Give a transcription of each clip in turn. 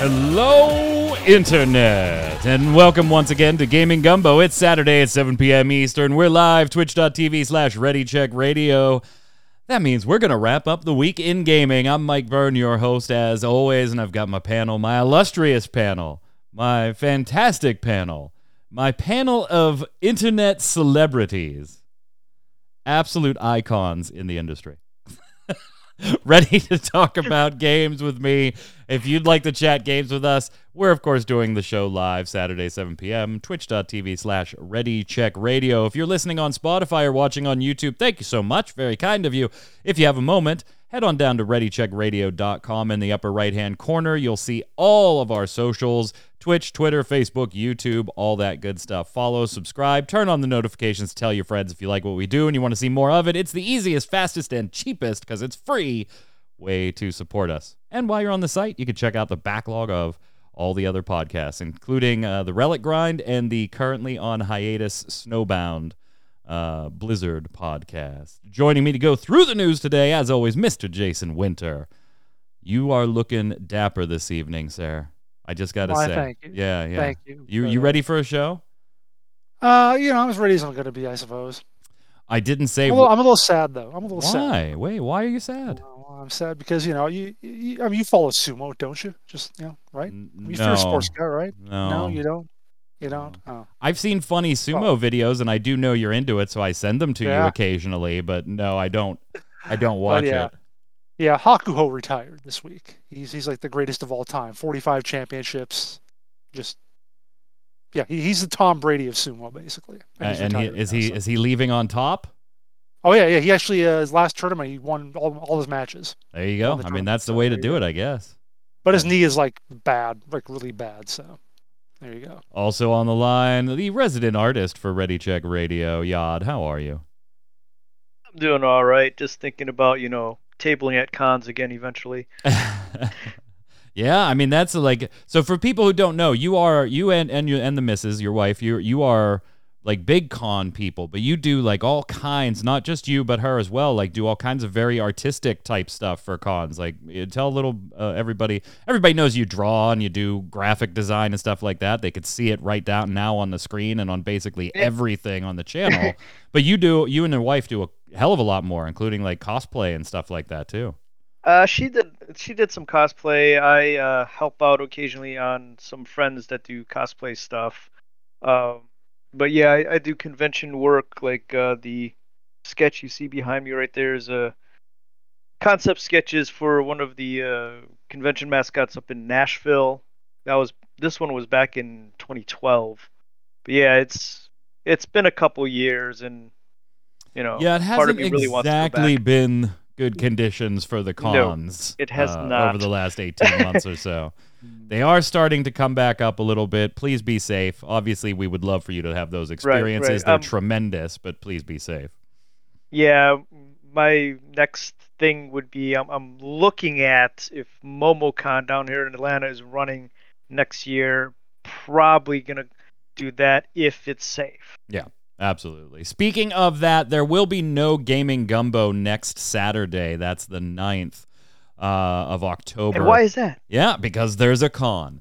Hello, Internet, and welcome once again to Gaming Gumbo. It's Saturday at 7 p.m. Eastern. We're live, twitch.tv/readycheckradio. That means we're going to wrap up the week in gaming. I'm Mike Vern, your host, as always, and I've got my panel, my illustrious panel, my fantastic panel, my panel of Internet celebrities, absolute icons in the industry. Ready to talk about games with me. If you'd like to chat games with us, we're, of course, doing the show live Saturday, 7 p.m., twitch.tv/readycheckradio. If you're listening on Spotify or watching on YouTube, thank you so much. Very kind of you. If you have a moment, head on down to readycheckradio.com. In the upper right-hand corner, you'll see all of our socials, Twitch, Twitter, Facebook, YouTube, all that good stuff. Follow, subscribe, turn on the notifications, tell your friends if you like what we do and you want to see more of it. It's the easiest, fastest, and cheapest, because it's free, way to support us. And while you're on the site, you can check out the backlog of all the other podcasts, including the Relic Grind and the currently on hiatus Snowbound Blizzard podcast. Joining me to go through the news today, as always, Mr. Jason Winter. You are looking dapper this evening, sir. I just got to say. Thank you. Yeah. Thank you. You ready for a show? I'm as ready as I'm going to be, I suppose. I didn't say... Well, I'm a little sad, though. Why? Wait, why are you sad? Well, I'm sad because, you follow sumo, don't you? Just, right? You're a sports guy, right? No, you don't? You don't? Oh. I've seen funny sumo videos, and I do know you're into it, so I send them to you occasionally, but no, I don't watch it. Yeah, Hakuho retired this week. He's like the greatest of all time. 45 championships. He's the Tom Brady of sumo, basically. Is he leaving on top? Oh yeah. He actually his last tournament he won all his matches. There you go. I mean, that's the way to do it, I guess. But his knee is really bad. So there you go. Also on the line, the resident artist for Ready Check Radio, Yod. How are you? I'm doing all right. Just thinking about tabling at cons again eventually. Yeah, I mean that's so for people who don't know, you and the missus, your wife, you are like big con people, but you do like all kinds, not just you but her as well, like do all kinds of very artistic type stuff for cons. Like tell a little everybody knows you draw and you do graphic design and stuff like that. They could see it right down now on the screen and on basically everything on the channel. But you and your wife do a hell of a lot more, including like cosplay and stuff like that too. She did some cosplay. I help out occasionally on some friends that do cosplay stuff. But yeah, I do convention work. Like the sketch you see behind me right there is concept sketches for one of the convention mascots up in Nashville. This one was back in 2012. But yeah, it's been a couple years, and it hasn't part of me really exactly wants to go back. Been good conditions for the cons. No, it has not over the last 18 months or so. They are starting to come back up a little bit. Please be safe. Obviously, we would love for you to have those experiences. Right. They're tremendous, but please be safe. Yeah, my next thing would be I'm looking at if MomoCon down here in Atlanta is running next year. Probably going to do that if it's safe. Yeah. Absolutely. Speaking of that, there will be no Gaming Gumbo next Saturday. That's the 9th of October. And why is that? Yeah, because there's a con.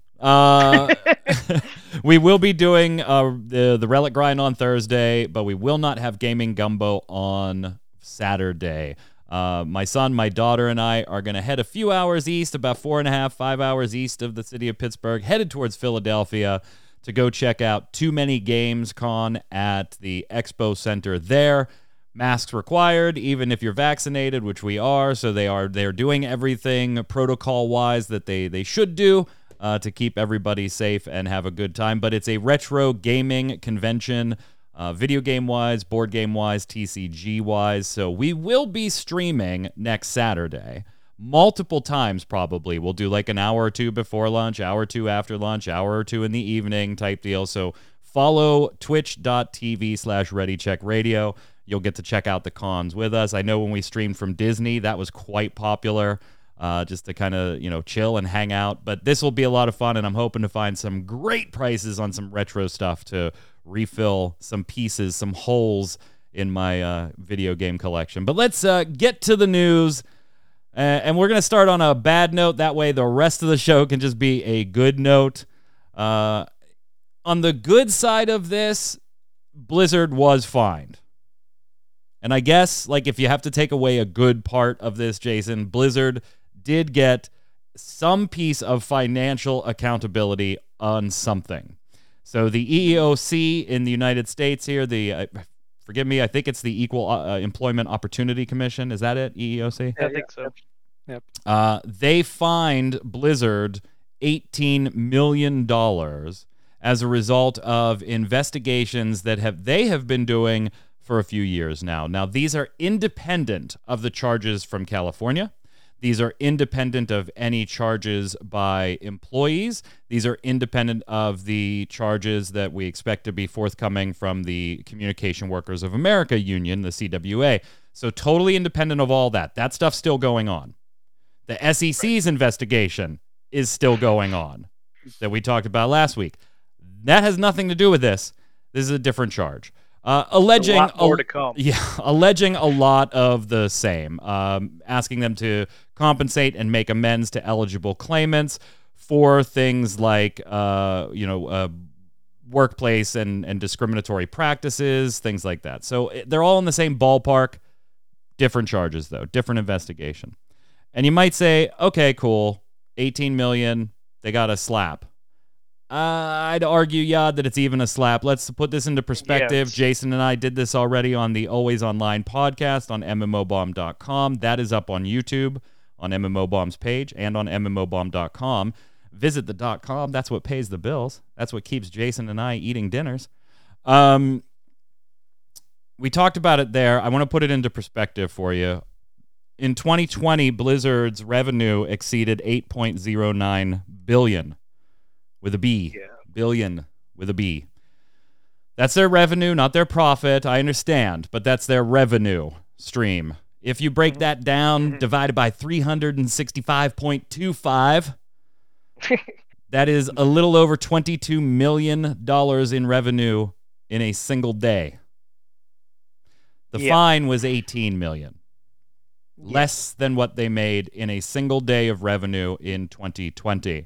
We will be doing the Relic Grind on Thursday, but we will not have Gaming Gumbo on Saturday. My son, my daughter, and I are going to head a few hours east, about 5 hours east of the city of Pittsburgh, headed towards Philadelphia, to go check out Too Many Games Con at the Expo Center there. Masks required, even if you're vaccinated, which we are, so they're doing everything protocol-wise that they should do to keep everybody safe and have a good time. But it's a retro gaming convention, video game-wise, board game-wise, TCG-wise, so we will be streaming next Saturday. multiple times probably. We'll do like an hour or two before lunch, hour or two after lunch, hour or two in the evening type deal. So follow twitch.tv/readycheckradio. You'll get to check out the cons with us. I know when we streamed from Disney, that was quite popular, just to kind of, you know, chill and hang out. But this will be a lot of fun, and I'm hoping to find some great prices on some retro stuff to refill some pieces, some holes in my video game collection. But let's get to the news. And we're going to start on a bad note. That way the rest of the show can just be a good note. On the good side of this, Blizzard was fined. And I guess, like, if you have to take away a good part of this, Jason, Blizzard did get some piece of financial accountability on something. So the EEOC in the United States here, the... forgive me, I think it's the Equal Employment Opportunity Commission. Is that it, EEOC? Yeah, I think so. Yep. They fined Blizzard $18 million as a result of investigations that they have been doing for a few years now. Now, these are independent of the charges from California. These are independent of any charges by employees. These are independent of the charges that we expect to be forthcoming from the Communication Workers of America Union, the CWA. So totally independent of all that. That stuff's still going on. The SEC's investigation is still going on that we talked about last week. That has nothing to do with this. This is a different charge. Alleging a lot more to come. Yeah, alleging a lot of the same, asking them to compensate and make amends to eligible claimants for things like, workplace and discriminatory practices, things like that. So they're all in the same ballpark, different charges though, different investigation. And you might say, okay, cool, 18 million, they got a slap. I'd argue, Yod, that it's even a slap. Let's put this into perspective. Yes. Jason and I did this already on the Always Online podcast on MMOBomb.com. That is up on YouTube, on MMOBomb's page, and on MMOBomb.com. Visit the .com. That's what pays the bills. That's what keeps Jason and I eating dinners. We talked about it there. I want to put it into perspective for you. In 2020, Blizzard's revenue exceeded $8.09 billion. With a B. Yeah. Billion with a B. That's their revenue, not their profit. I understand, but that's their revenue stream. If you break that down, divided by 365.25, that is a little over $22 million in revenue in a single day. The fine was $18 million. Yeah. Less than what they made in a single day of revenue in 2020.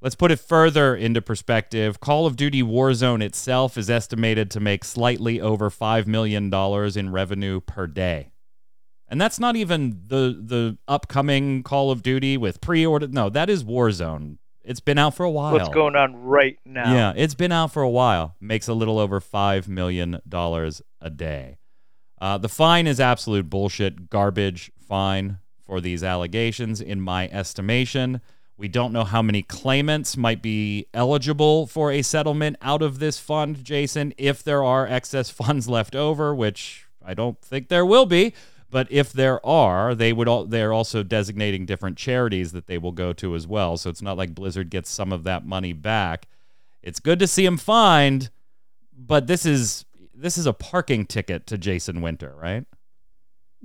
Let's put it further into perspective. Call of Duty Warzone itself is estimated to make slightly over $5 million in revenue per day. And that's not even the upcoming Call of Duty with pre-order. No, that is Warzone. It's been out for a while. What's going on right now? Yeah, it's been out for a while. Makes a little over $5 million a day. The fine is absolute bullshit, garbage fine for these allegations, in my estimation. We don't know how many claimants might be eligible for a settlement out of this fund, Jason, if there are excess funds left over, which I don't think there will be. But if there are, they're also designating different charities that they will go to as well. So it's not like Blizzard gets some of that money back. It's good to see him fined, but this is a parking ticket to Jason Winter, right?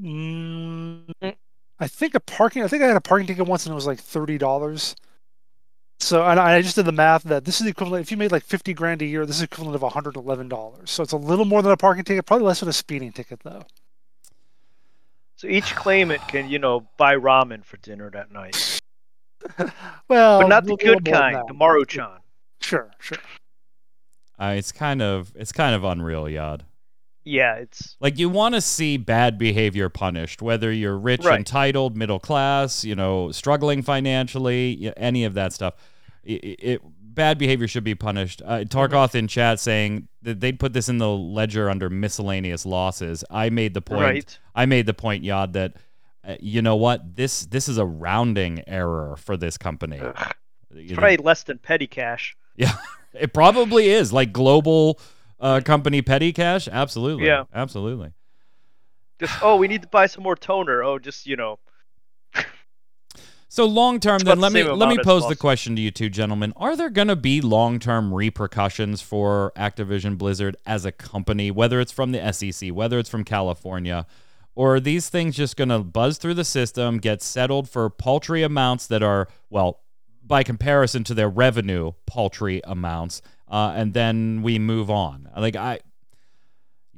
Mm-hmm. I think I had a parking ticket once and it was like $30. So, and I just did the math that this is the equivalent, if you made like 50 grand a year, this is equivalent of $111. So it's a little more than a parking ticket, probably less than a speeding ticket though. So each claimant can, buy ramen for dinner that night. Well, but not the good kind, the Maruchan. Sure. It's kind of unreal, Yod. Yeah, it's... Like, you want to see bad behavior punished, whether you're rich, entitled, middle class, struggling financially, any of that stuff. Bad behavior should be punished. Tarkoth in chat saying that they'd put this in the ledger under miscellaneous losses. I made the point, Yod, that, you know what? This is a rounding error for this company. It's probably less than petty cash. Yeah, it probably is. Like, global... company petty cash? Absolutely. Yeah. Absolutely. Just, we need to buy some more toner. Oh, just, So long term, then let me pose the question to you two gentlemen: are there going to be long term repercussions for Activision Blizzard as a company, whether it's from the SEC, whether it's from California, or are these things just going to buzz through the system, get settled for paltry amounts that are, well, by comparison to their revenue, paltry amounts, and then we move on? Like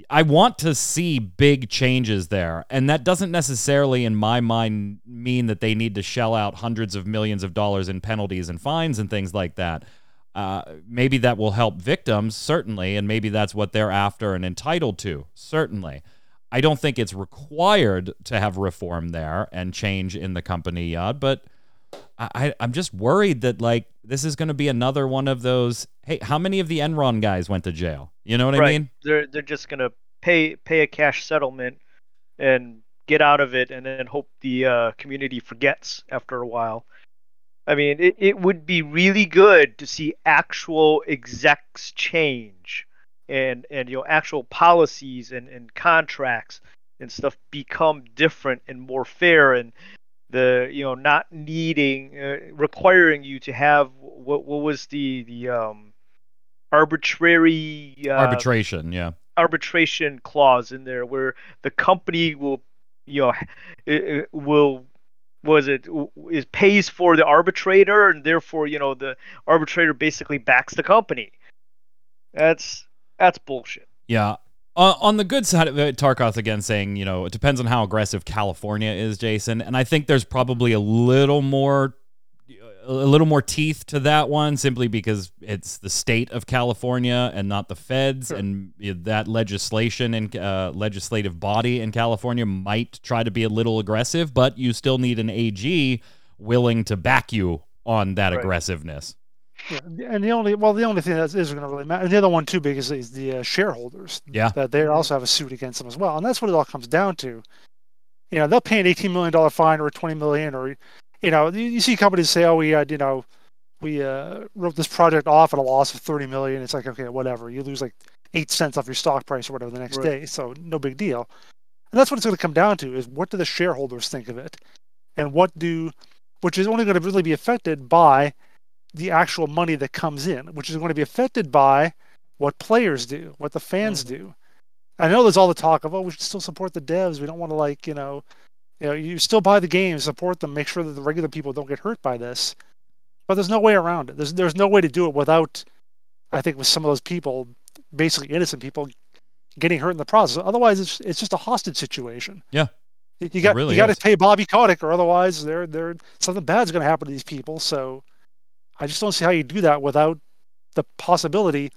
I want to see big changes there, and that doesn't necessarily, in my mind, mean that they need to shell out hundreds of millions of dollars in penalties and fines and things like that. Maybe that will help victims, certainly, and maybe that's what they're after and entitled to, certainly. I don't think it's required to have reform there and change in the company, but I'm just worried that, like, this is going to be another one of those, hey, how many of the Enron guys went to jail? You know what I mean? They're just going to pay a cash settlement and get out of it and then hope the community forgets after a while. I mean, it would be really good to see actual execs change and you know, actual policies and contracts and stuff become different and more fair, and the, you know, not needing, requiring you to have what was the arbitration clause in there, where the company will, you know, pays for the arbitrator, and therefore, you know, the arbitrator basically backs the company. That's bullshit. Yeah. On the good side of it, Tarkoth again saying, you know, it depends on how aggressive California is, Jason. And I think there's probably a little more teeth to that one, simply because it's the state of California and not the feds. Sure. And that legislation and legislative body in California might try to be a little aggressive, but you still need an AG willing to back you on that aggressiveness. Yeah, and the only thing that is going to really matter, and the other one too big is the shareholders. Yeah, that they also have a suit against them as well, and that's what it all comes down to. You know, they'll pay an $18 million fine or $20 million, or you know, you see companies say, "Oh, we you know, we wrote this project off at a loss of $30 million." It's like, okay, whatever. You lose like 8 cents off your stock price or whatever the next day, so no big deal. And that's what it's going to come down to: is what do the shareholders think of it, and which is only going to really be affected by the actual money that comes in, which is going to be affected by what players do, what the fans do. I know there's all the talk of, oh, we should still support the devs. We don't want to, like, you know, you still buy the game, support them, make sure that the regular people don't get hurt by this. But there's no way around it. There's no way to do it without, I think, with some of those people, basically innocent people, getting hurt in the process. Otherwise, it's just a hostage situation. Yeah. You got to pay Bobby Kotick, or otherwise they're something bad's going to happen to these people. So I just don't see how you do that without the possibility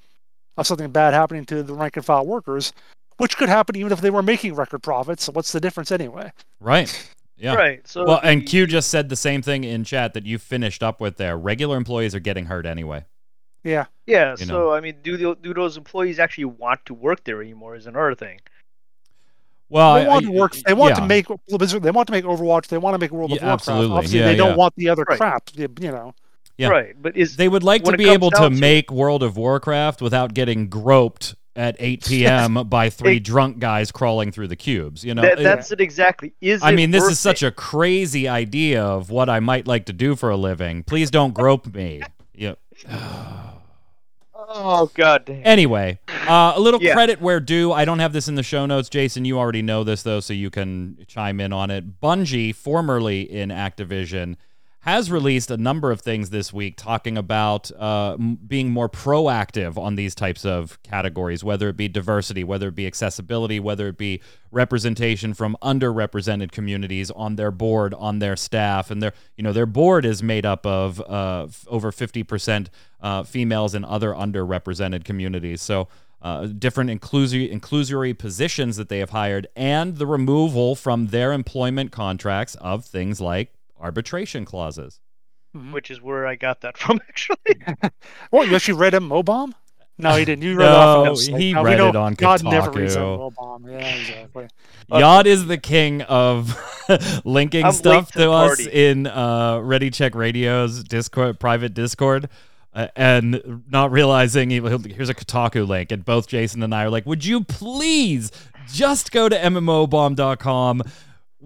of something bad happening to the rank and file workers, which could happen even if they were making record profits. So what's the difference anyway? Right. Yeah. Right. So well, and Q just said the same thing in chat that you finished up with there. Regular employees are getting hurt anyway. Yeah. Yeah. You know. So I mean, do those employees actually want to work there anymore? Is another thing. Well, they want to work. They want to make Blizzard. They want to make Overwatch. They want to make World of Warcraft. Absolutely. Obviously, they don't want the other crap. You know. Yeah. Right, but they would like to be able to make World of Warcraft without getting groped at 8 p.m. by three drunk guys crawling through the cubes. You know, that's it exactly. This is such a crazy idea of what I might like to do for a living. Please don't grope me. Yeah. Oh, God damn. Anyway, a little credit where due. I don't have this in the show notes. Jason, you already know this, though, so you can chime in on it. Bungie, formerly in Activision, has released a number of things this week talking about being more proactive on these types of categories, whether it be diversity, whether it be accessibility, whether it be representation from underrepresented communities on their board, on their staff. And their board is made up of over 50% females and other underrepresented communities. So different inclusory positions that they have hired, and the removal from their employment contracts of things like arbitration clauses, which is where I got that from, actually. Well, you actually read MMOBomb? No, he didn't. You read it on God Kotaku. Never reads MMOBomb. Yeah, exactly. Yod is the king of linking stuff to us in Ready Check Radio's Discord, private Discord, and not realizing here's a Kotaku link, and both Jason and I are like, would you please just go to MMOBomb.com.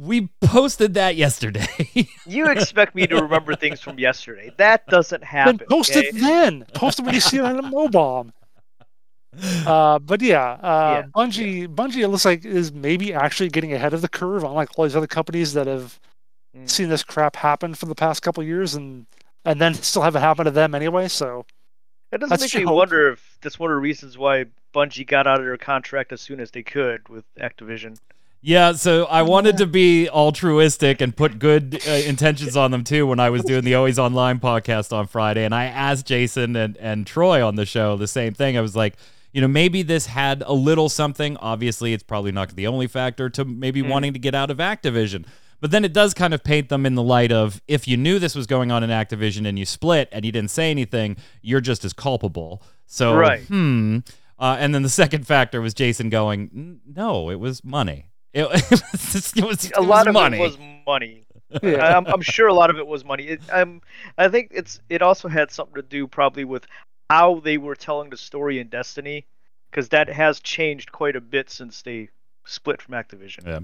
We posted that yesterday. You expect me to remember things from yesterday. That doesn't happen. Then post it then. Post it when you see it on MMOBomb. But yeah, Bungie, it looks like, is maybe actually getting ahead of the curve, unlike all these other companies that have seen this crap happen for the past couple of years and then still have it happen to them anyway, so... It doesn't make me wonder if that's one of the reasons why Bungie got out of their contract as soon as they could with Activision. Yeah, so I wanted to be altruistic and put good intentions on them, too, when I was doing the Always Online podcast on Friday, and I asked Jason and Troy on the show the same thing. I was like, you know, maybe this had a little something. Obviously, it's probably not the only factor to maybe wanting to get out of Activision. But then it does kind of paint them in the light of, if you knew this was going on in Activision and you split and you didn't say anything, you're just as culpable. So, right. And then the second factor was Jason going, no, it was money. It was money. Yeah. I'm sure a lot of it was money. I think it also had something to do probably with how they were telling the story in Destiny, because that has changed quite a bit since they split from Activision. Yeah.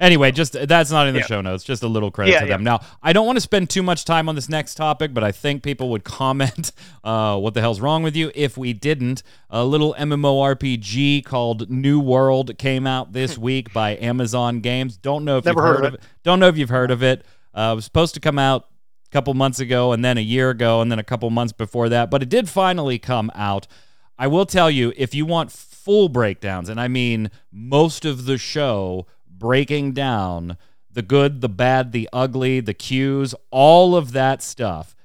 Anyway, just that's not in the show notes. Just a little credit to them. Now, I don't want to spend too much time on this next topic, but I think people would comment, what the hell's wrong with you, if we didn't. A little MMORPG called New World came out this week by Amazon Games. Don't know if you've heard of it. Don't know if you've heard of it. It was supposed to come out a couple months ago, and then a year ago, and then a couple months before that. But it did finally come out. I will tell you, if you want full breakdowns, and I mean most of the show breaking down the good, the bad, the ugly, the cues, all of that stuff,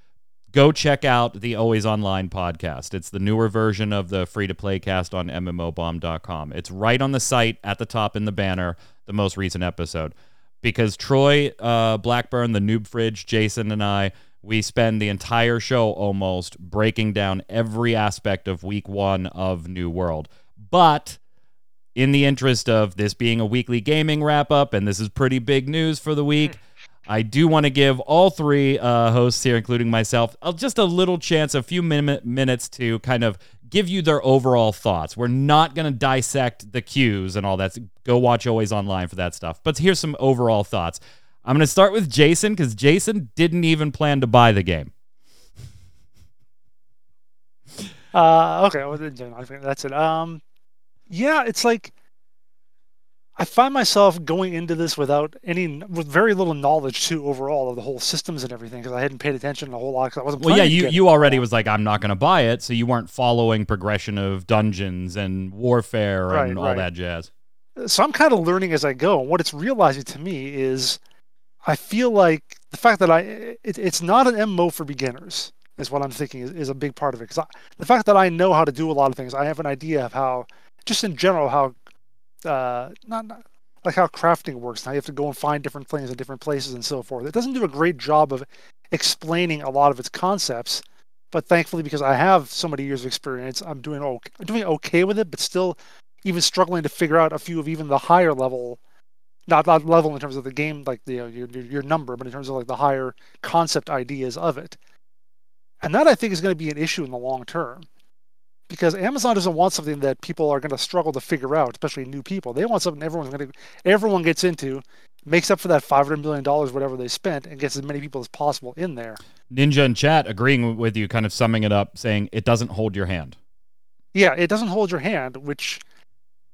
go check out the Always Online podcast. It's the newer version of the free-to-play cast on MMOBomb.com. It's right on the site at the top in the banner, the most recent episode. Because Troy Blackburn, the Noob Fridge, Jason, and I, we spend the entire show almost breaking down every aspect of week one of New World. But... in the interest of this being a weekly gaming wrap-up, and this is pretty big news for the week, I do want to give all three hosts here, including myself, just a little chance, a few minutes to kind of give you their overall thoughts. We're not going to dissect the cues and all that. Go watch Always Online for that stuff. But here's some overall thoughts. I'm going to start with Jason, because Jason didn't even plan to buy the game. Okay, that's it. Yeah, it's like I find myself going into this with very little knowledge too overall of the whole systems and everything, because I hadn't paid attention a whole lot. Cause I wasn't planning to get it. You already was like, I'm not going to buy it, so you weren't following progression of dungeons and warfare and all that jazz. So I'm kind of learning as I go. And what it's realizing to me is, I feel like the fact that it's not an MMO for beginners is what I'm thinking is a big part of it. Because the fact that I know how to do a lot of things, I have an idea of how. Just in general, how crafting works. Now you have to go and find different things in different places and so forth. It doesn't do a great job of explaining a lot of its concepts, but thankfully, because I have so many years of experience, I'm doing okay with it, but still even struggling to figure out a few of even the higher level, not level in terms of the game, like your number, but in terms of like the higher concept ideas of it. And that I think is going to be an issue in the long term. Because Amazon doesn't want something that people are going to struggle to figure out, especially new people. They want something everyone gets into, makes up for that $500 million, whatever they spent, and gets as many people as possible in there. Ninja and Chat agreeing with you, kind of summing it up, saying it doesn't hold your hand. Yeah, it doesn't hold your hand, which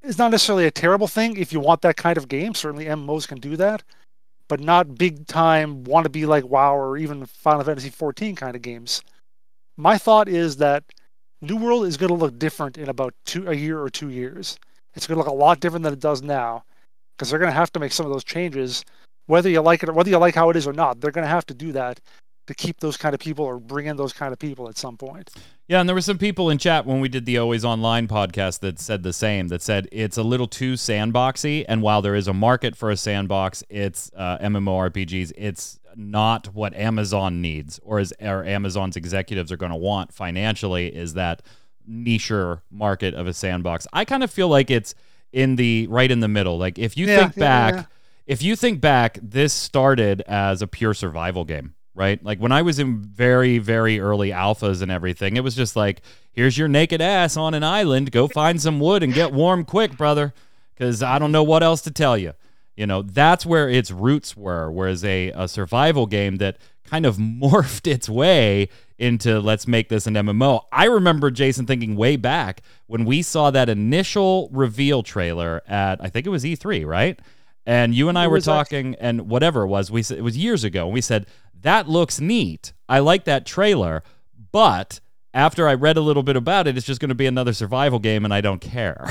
is not necessarily a terrible thing if you want that kind of game. Certainly MMOs can do that, but not big-time wannabe like WoW or even Final Fantasy XIV kind of games. My thought is that New World is going to look different in about a year or 2 years. It's going to look a lot different than it does now, because they're going to have to make some of those changes, whether you like it or whether you like how it is or not. They're going to have to do that to keep those kind of people or bring in those kind of people at some point. Yeah, and there were some people in chat when we did the Always Online podcast that said the same, that said it's a little too sandboxy, and while there is a market for a sandbox, it's MMORPGs, it's not what Amazon needs, or Amazon's executives are going to want financially, is that nicher market of a sandbox. I kind of feel like it's right in the middle. Like if you think back, this started as a pure survival game, right? Like when I was in very, very early alphas and everything, it was just like, here's your naked ass on an island. Go find some wood and get warm quick, brother, because I don't know what else to tell you. You know, that's where its roots were, whereas a survival game that kind of morphed its way into let's make this an MMO. I remember, Jason, thinking way back when we saw that initial reveal trailer at, I think it was E3, right? And you and I were talking, and whatever it was, it was years ago, and we said, that looks neat. I like that trailer, but after I read a little bit about it, it's just going to be another survival game, and I don't care.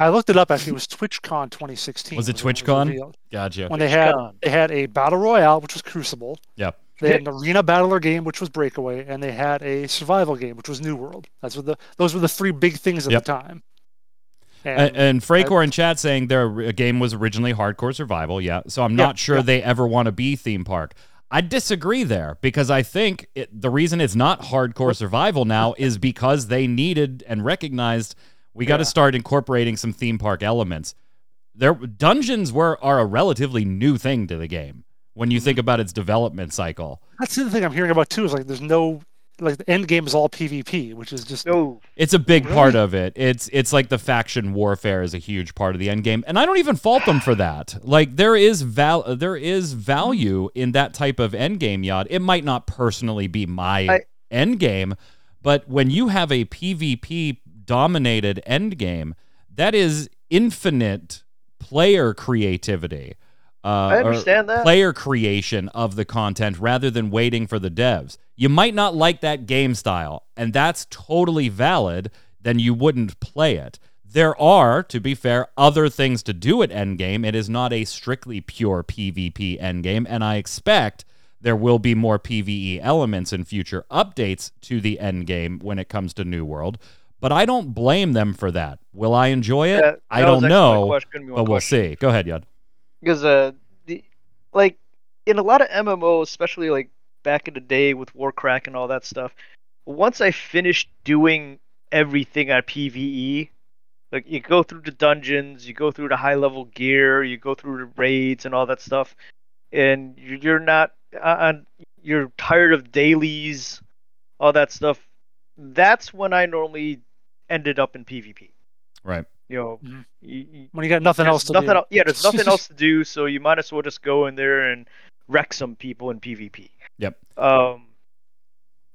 I looked it up, actually. It was TwitchCon 2016. Was it TwitchCon? Gotcha. When they had a battle royale, which was Crucible. Yep. They had an arena battler game, which was Breakaway, and they had a survival game, which was New World. Those were the three big things at the time. And Fracor and Chad saying their game was originally hardcore survival. Yeah, so I'm not sure they ever want to be theme park. I disagree there, because I think the reason it's not hardcore survival now is because they needed and recognized we got to start incorporating some theme park elements. Dungeons are a relatively new thing to the game when you think about its development cycle. That's the thing I'm hearing about too. Is like there's no the end game is all PvP, which is just It's a big part of it. It's like the faction warfare is a huge part of the end game, and I don't even fault them for that. Like there is value in that type of end game, Yod. It might not personally be my end game, but when you have a PvP dominated end game, that is infinite player creativity. I understand that. Player creation of the content rather than waiting for the devs. You might not like that game style, and that's totally valid, then you wouldn't play it. There are, to be fair, other things to do at endgame. It is not a strictly pure PvP endgame, and I expect there will be more PvE elements in future updates to the endgame when it comes to New World, but I don't blame them for that. Will I enjoy it? I don't know, but we'll see. Go ahead, Yod. Because, like, in a lot of MMOs, especially, like, back in the day with Warcraft and all that stuff, once I finished doing everything on PvE, like, you go through the dungeons, you go through the high-level gear, you go through the raids and all that stuff, and you're not on... You're tired of dailies, all that stuff. That's when I normally ended up in PvP. Right. You know, when you got nothing else to do. There's nothing else to do, so you might as well just go in there and wreck some people in PvP. Yep.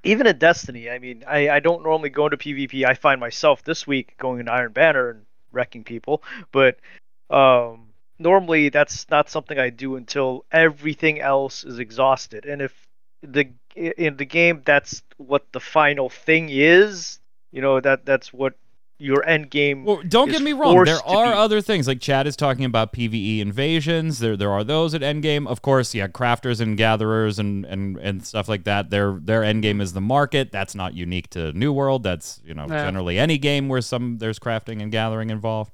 Even in Destiny, I mean, I don't normally go into PvP. I find myself this week going into Iron Banner and wrecking people, but normally that's not something I do until everything else is exhausted. And if in the game that's what the final thing is, you know, that's what your end game. Well, don't get me wrong. There are other things, like Chad is talking about PvE invasions. There are those at end game. Of course, yeah, crafters and gatherers and stuff like that. Their end game is the market. That's not unique to New World. That's generally any game where there's crafting and gathering involved.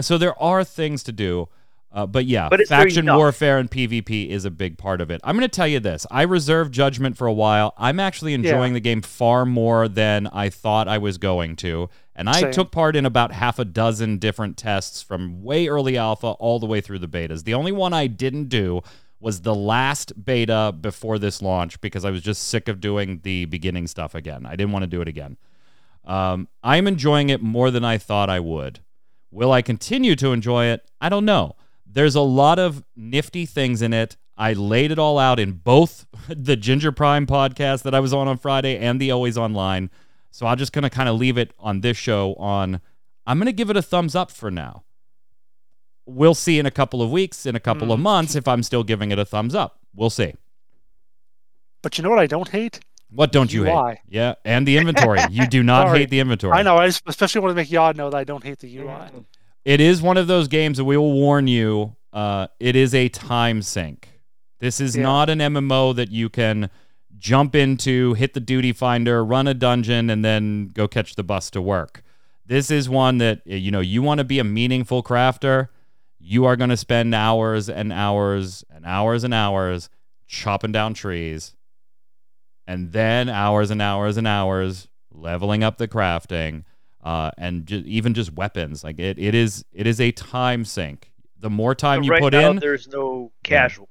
So there are things to do. But faction warfare and PvP is a big part of it. I'm going to tell you this. I reserved judgment for a while. I'm actually enjoying the game far more than I thought I was going to. And I took part in about half a dozen different tests from way early alpha all the way through the betas. The only one I didn't do was the last beta before this launch because I was just sick of doing the beginning stuff again. I didn't want to do it again. I'm enjoying it more than I thought I would. Will I continue to enjoy it? I don't know. There's a lot of nifty things in it. I laid it all out in both the Ginger Prime podcast that I was on Friday and the Always Online. So I'm just going to kind of leave it on this show I'm going to give it a thumbs up for now. We'll see in a couple of weeks, in a couple of months, if I'm still giving it a thumbs up. We'll see. But you know what I don't hate? What don't you hate? Yeah, and the inventory. You do not hate the inventory. I know. I especially want to make Yod know that I don't hate the UI. It is one of those games that we will warn you, it is a time sink. This is not an MMO that you can jump into, hit the duty finder, run a dungeon, and then go catch the bus to work. This is one that, you want to be a meaningful crafter, you are going to spend hours and hours and hours and hours chopping down trees, and then hours and hours and hours leveling up the crafting. And even just weapons, like it is a time sink. The more time you put in, there's no casual.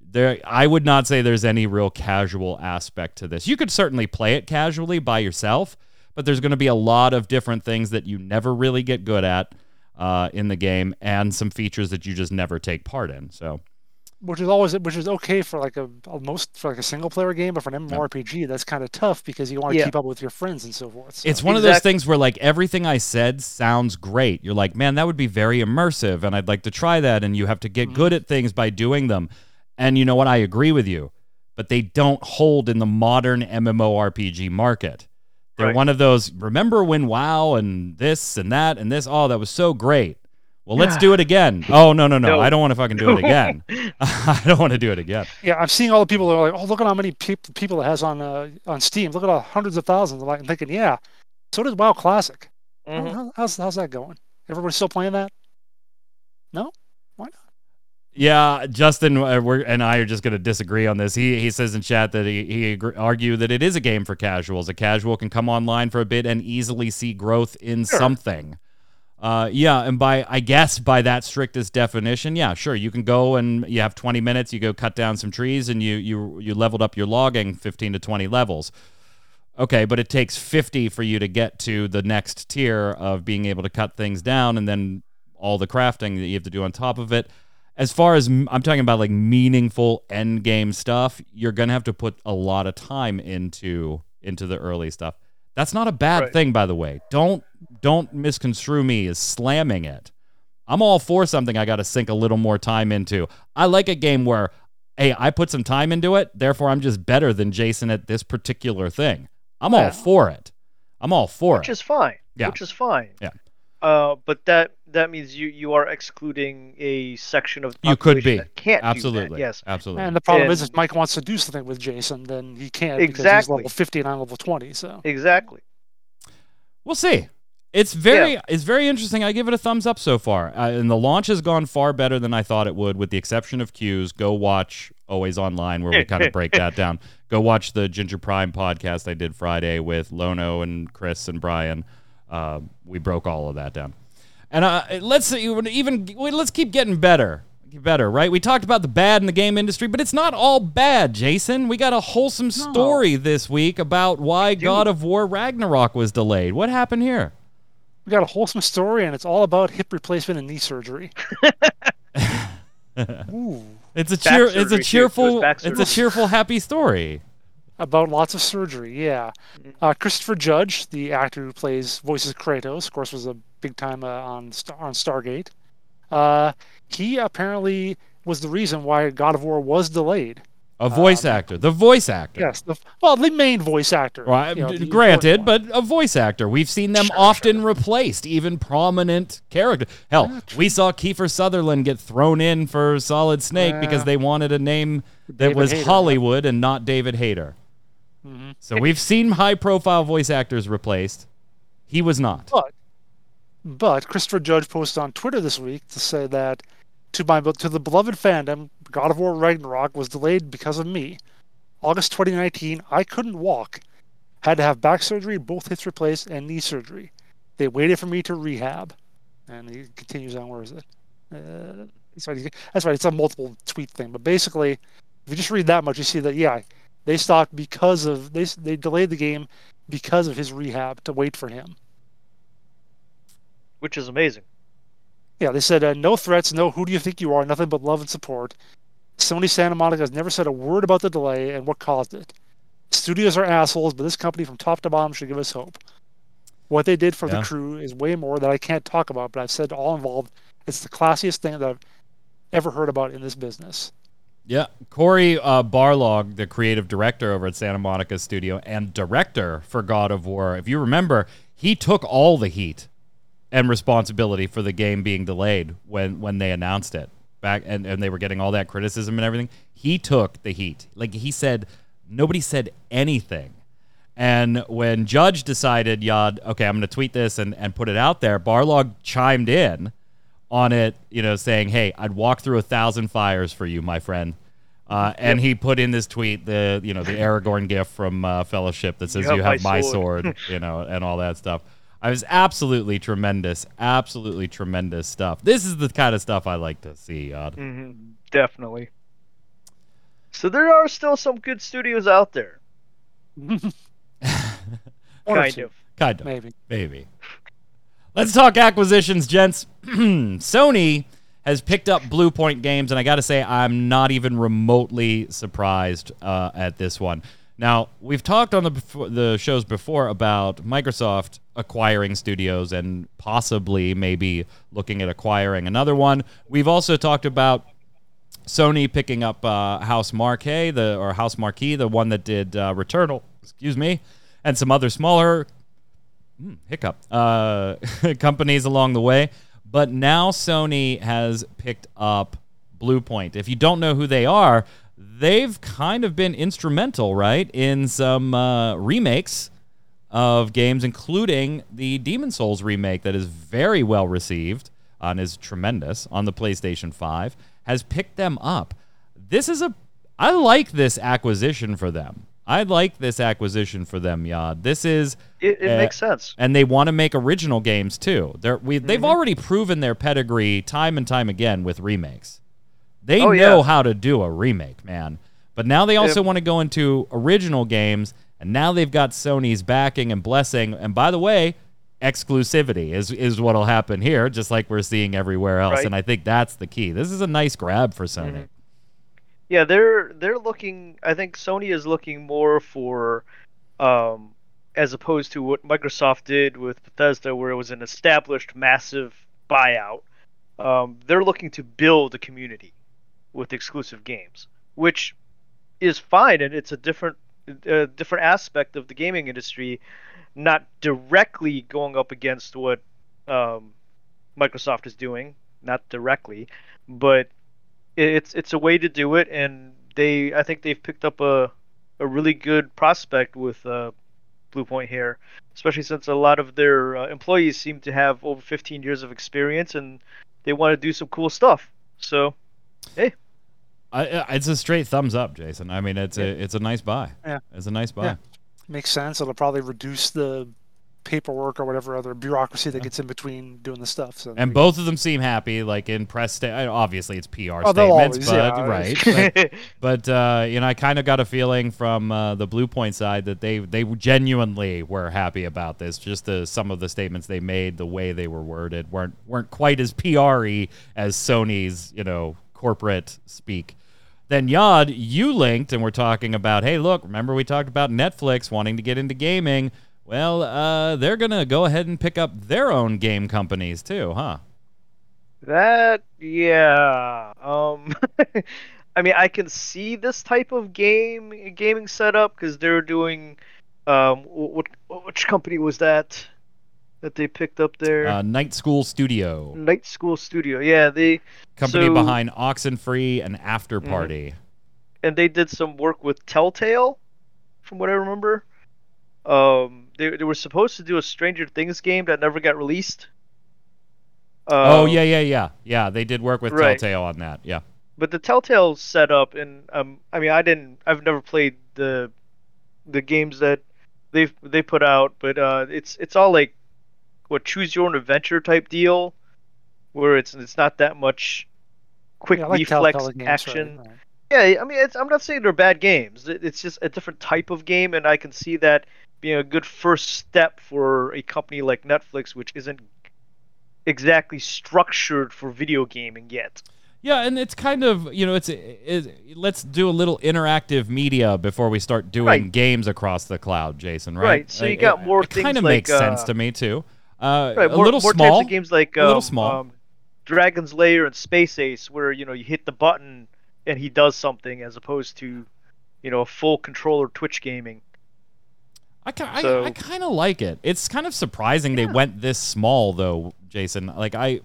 There, I would not say there's any real casual aspect to this. You could certainly play it casually by yourself, but there's going to be a lot of different things that you never really get good at. in the game, and some features that you just never take part in. So, which is okay for like a single player game, but for an MMORPG, that's kind of tough because you want to keep up with your friends and so forth. So. It's one of those things where like everything I said sounds great. You're like, man, that would be very immersive, and I'd like to try that. And you have to get good at things by doing them. And you know what? I agree with you, but they don't hold in the modern MMORPG market. They're one of those, remember when WoW and this and that and this? Oh, that was so great. Well, let's do it again. Oh, no. I don't want to fucking do it again. I don't want to do it again. Yeah, I'm seeing all the people that are like, oh, look at how many people it has on Steam. Look at all hundreds of thousands. I'm thinking, yeah, so does WoW Classic. Mm-hmm. How's that going? Everybody still playing that? No? Why not? Yeah, Justin and I are just going to disagree on this. He says in chat that he argued that it is a game for casuals. A casual can come online for a bit and easily see growth in something. And by that strictest definition, yeah, sure, you can go and you have 20 minutes, you go cut down some trees, and you leveled up your logging 15 to 20 levels. Okay, but it takes 50 for you to get to the next tier of being able to cut things down, and then all the crafting that you have to do on top of it. As far as I'm talking about like meaningful end game stuff, you're going to have to put a lot of time into the early stuff. That's not a bad thing, by the way. Don't misconstrue me as slamming it. I'm all for something I got to sink a little more time into. I like a game where, hey, I put some time into it, therefore I'm just better than Jason at this particular thing. I'm all for it. Which is fine. Yeah. Yeah. But that means you are excluding a section of the population that can't do that. Yes. Absolutely. And the problem is if Mike wants to do something with Jason, then he can't because he's level 50 and I'm level 20. So. Exactly. We'll see. It's very interesting. I give it a thumbs up so far. And the launch has gone far better than I thought it would, with the exception of queues. Go watch Always Online, where we kind of break that down. Go watch the Ginger Prime podcast I did Friday with Lono and Chris and Brian. We broke all of that down, and let's keep getting better, right? We talked about the bad in the game industry, but it's not all bad, Jason. We got a wholesome story this week about why God of War Ragnarok was delayed. What happened here? We got a wholesome story, and it's all about hip replacement and knee surgery. Ooh. It's a cheerful, happy story. About lots of surgery, yeah. Christopher Judge, the actor who plays voices Kratos, of course, was a big time on Stargate. He apparently was the reason why God of War was delayed. A voice actor, the voice actor. Yes, the main voice actor. Well, granted, but a voice actor. We've seen them often replaced, even prominent characters. Hell, we saw Kiefer Sutherland get thrown in for Solid Snake because they wanted a name that was Hollywood and not David Hayter. Mm-hmm. So we've seen high-profile voice actors replaced. He was not. But Christopher Judge posted on Twitter this week to say that, to the beloved fandom, God of War Ragnarok was delayed because of me. August 2019, I couldn't walk. Had to have back surgery, both hips replaced, and knee surgery. They waited for me to rehab. And he continues on, where is it? That's right, it's a multiple tweet thing. But basically, if you just read that much, you see that, they stopped because of they delayed the game because of his rehab, to wait for him, which is amazing. Yeah, they said no threats, no who do you think you are, nothing but love and support. Sony Santa Monica has never said a word about the delay and what caused it. Studios are assholes, but this company from top to bottom should give us hope. What they did for the crew is way more that I can't talk about, but I've said to all involved, it's the classiest thing that I've ever heard about in this business. Yeah, Corey Barlog, the creative director over at Santa Monica Studio and director for God of War, if you remember, he took all the heat and responsibility for the game being delayed when they announced it back, and they were getting all that criticism and everything. He took the heat. Like he said, nobody said anything. And when Judge decided, okay, I'm going to tweet this and put it out there, Barlog chimed in on it, saying, hey, I'd walk through 1,000 fires for you, my friend. And he put in this tweet, the Aragorn gif from Fellowship that says, you have my sword, and all that stuff. I was absolutely tremendous stuff. This is the kind of stuff I like to see, Yod. Mm-hmm, definitely. So there are still some good studios out there. Kind of. Maybe. Let's talk acquisitions, gents. Sony has picked up Blue Point Games, and I got to say, I'm not even remotely surprised at this one. Now, we've talked on the shows before about Microsoft acquiring studios and possibly maybe looking at acquiring another one. We've also talked about Sony picking up Housemarque, the one that did Returnal, and some other smaller companies along the way. But now Sony has picked up Blue Point. If you don't know who they are, they've kind of been instrumental, right, in some remakes of games, including the Demon's Souls remake that is very well received and is tremendous on the PlayStation 5, has picked them up. I like this acquisition for them. I like this acquisition for them, Yod. This is... It makes sense. And they want to make original games, too. They've already proven their pedigree time and time again with remakes. They know how to do a remake, man. But now they also want to go into original games, and now they've got Sony's backing and blessing. And by the way, exclusivity is what will happen here, just like we're seeing everywhere else. Right. And I think that's the key. This is a nice grab for Sony. Mm-hmm. Yeah, they're looking. I think Sony is looking more for, as opposed to what Microsoft did with Bethesda, where it was an established massive buyout. They're looking to build a community with exclusive games, which is fine, and it's a different aspect of the gaming industry, not directly going up against what Microsoft is doing, not directly, but. It's a way to do it, and I think they've picked up a really good prospect with Blue Point here, especially since a lot of their employees seem to have over 15 years of experience, and they want to do some cool stuff. So, hey, it's a straight thumbs up, Jason. I mean, it's a nice buy. Yeah, it's a nice buy. Yeah. Makes sense. It'll probably reduce the paperwork or whatever other bureaucracy that gets in between doing the stuff. So and both of them seem happy, like in press obviously it's PR statements, always, right. but you know, I kind of got a feeling from the Blue Point side that they genuinely were happy about this. Just some of the statements they made, the way they were worded, weren't quite as PR-y as Sony's, you know, corporate speak. Then, Yod, you linked, and we're talking about, hey, look, remember we talked about Netflix wanting to get into gaming. Well, they're going to go ahead and pick up their own game companies, too, huh? I mean, I can see this type of gaming setup because they're doing... which company was that they picked up there? Night School Studio, yeah. Company behind Oxenfree and After Party. Mm-hmm. And they did some work with Telltale, from what I remember. They were supposed to do a Stranger Things game that never got released. Yeah, they did work with Telltale on that, yeah. But the Telltale setup, and I've never played the games that they put out, but it's all like what choose your own adventure type deal, where it's not that much quick reflex action. Games, right. Yeah, I mean, I'm not saying they're bad games. It's just a different type of game, and I can see that being a good first step for a company like Netflix, which isn't exactly structured for video gaming yet. Yeah, and it's kind of, you know, let's do a little interactive media before we start doing games across the cloud, Jason, right? Right, so you got more things like... It kind of makes sense to me, too. More types of games like Dragon's Lair and Space Ace, where, you know, you hit the button and he does something, as opposed to, you know, a full controller Twitch gaming. I kind of like it. It's kind of surprising they went this small, though, Jason. Like I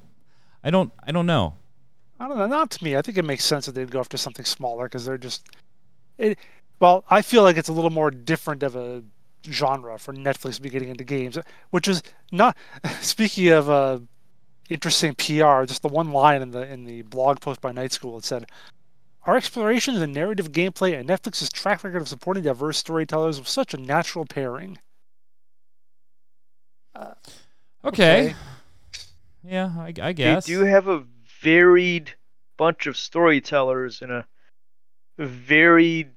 don't know. I don't know. Not to me. I think it makes sense that they'd go after something smaller because they're just. Well, I feel like it's a little more different of a genre for Netflix to be getting into games, which is not. Speaking of interesting PR, just the one line in the blog post by Night School, it said. Our explorations in narrative gameplay and Netflix's track record of supporting diverse storytellers was such a natural pairing. Okay. Yeah, I guess. They do have a varied bunch of storytellers and a varied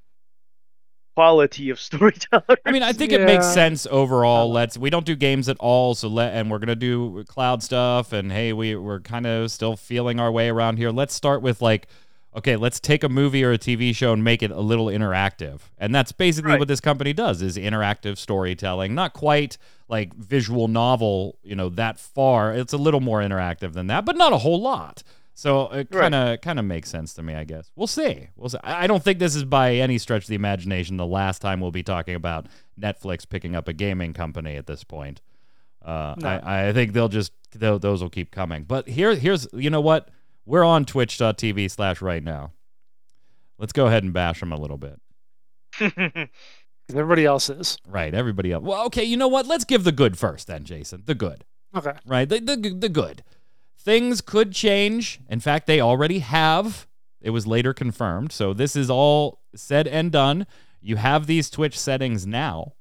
quality of storytellers. I mean, I think it makes sense overall. We don't do games at all, and we're gonna do cloud stuff. And hey, we're kind of still feeling our way around here. Let's start with like, okay, let's take a movie or a TV show and make it a little interactive. And that's basically what this company does, is interactive storytelling. Not quite like visual novel, that far. It's a little more interactive than that, but not a whole lot. So it kind of makes sense to me, I guess. We'll see. I don't think this is by any stretch of the imagination the last time we'll be talking about Netflix picking up a gaming company at this point. No. I think those will keep coming. But here's, you know what? We're on twitch.tv/rightnow. Let's go ahead and bash them a little bit. Everybody else is. Right, everybody else. Well, okay, you know what? Let's give the good first then, Jason. The good. Okay. Right, the good. Things could change. In fact, they already have. It was later confirmed. So this is all said and done. You have these Twitch settings now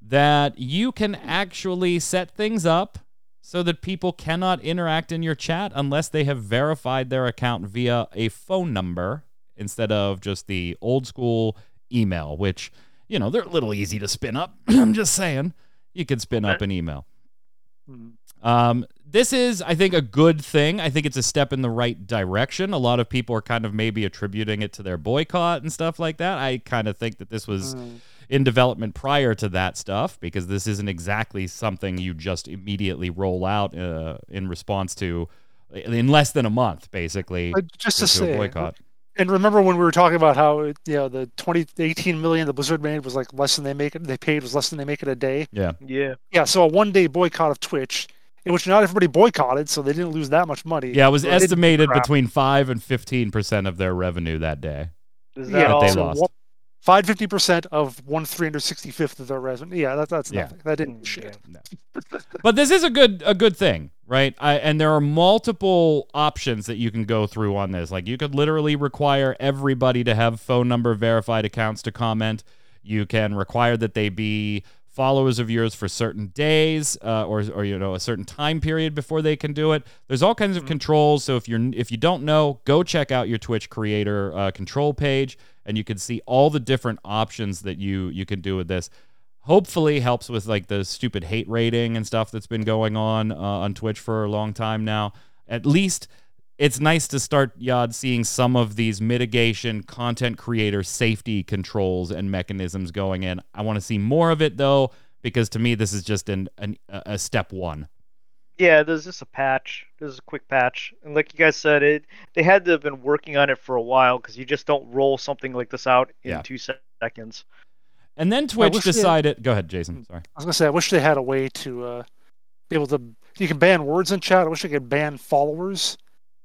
that you can actually set things up so that people cannot interact in your chat unless they have verified their account via a phone number instead of just the old school email, which, they're a little easy to spin up. I'm just saying. You could spin up an email. This is, I think, a good thing. I think it's a step in the right direction. A lot of people are kind of maybe attributing it to their boycott and stuff like that. I kind of think that this was in development prior to that stuff, because this isn't exactly something you just immediately roll out in response to, in less than a month, basically. Just to say, boycott. And remember when we were talking about how the 18 million the Blizzard made was like less than they paid was less than they make it a day. Yeah. So a one-day boycott of Twitch, in which not everybody boycotted, so they didn't lose that much money. Yeah, it was estimated between 5% and 15% of their revenue that day. Is that all? They lost. 50% of 1/365th of their revenue. Yeah, that's nothing. That didn't shit. Yeah, no. But this is a good thing, right? And there are multiple options that you can go through on this. Like, you could literally require everybody to have phone number verified accounts to comment. You can require that they be followers of yours for certain days or a certain time period before they can do it. There's all kinds of controls. So if you don't know, go check out your Twitch creator control page, and you can see all the different options that you can do with this. Hopefully helps with like the stupid hate rating and stuff that's been going on Twitch for a long time now. At least it's nice to start, Yod, seeing some of these mitigation, content creator safety controls and mechanisms going in. I want to see more of it, though, because to me, this is just a step one. Yeah, there's just a patch. There's a quick patch. And like you guys said, they had to have been working on it for a while, because you just don't roll something like this out in 2 seconds. And then Twitch decided... Go ahead, Jason. Sorry. I was going to say, I wish they had a way to be able to... You can ban words in chat. I wish I could ban followers.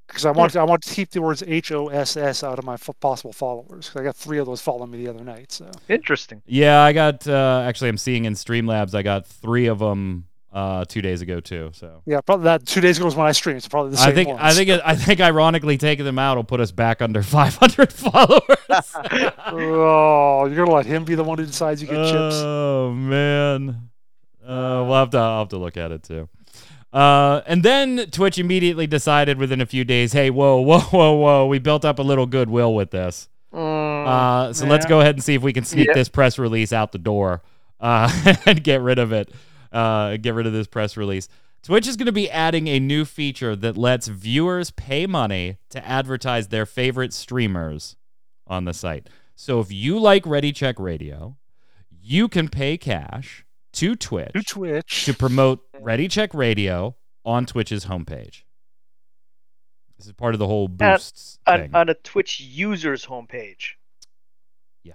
Because I want to keep the words HOSS out of my possible followers. Because I got 3 of those following me the other night. So interesting. Yeah, I got actually I'm seeing in Streamlabs I got 3 of them 2 days ago too. So yeah, probably that 2 days ago was when I streamed. So probably the same. I think ironically taking them out will put us back under 500 followers. Oh, you're gonna let him be the one who decides you get chips. Oh man, we'll I'll have to look at it too. And then Twitch immediately decided within a few days, hey, whoa, we built up a little goodwill with this. Let's go ahead and see if we can sneak this press release out the door and get rid of it. Get rid of this press release. Twitch is going to be adding a new feature that lets viewers pay money to advertise their favorite streamers on the site. So if you like Ready Check Radio, you can pay cash to Twitch to promote Ready Check Radio on Twitch's homepage. This is part of the whole boosts thing. On a Twitch user's homepage. Yeah.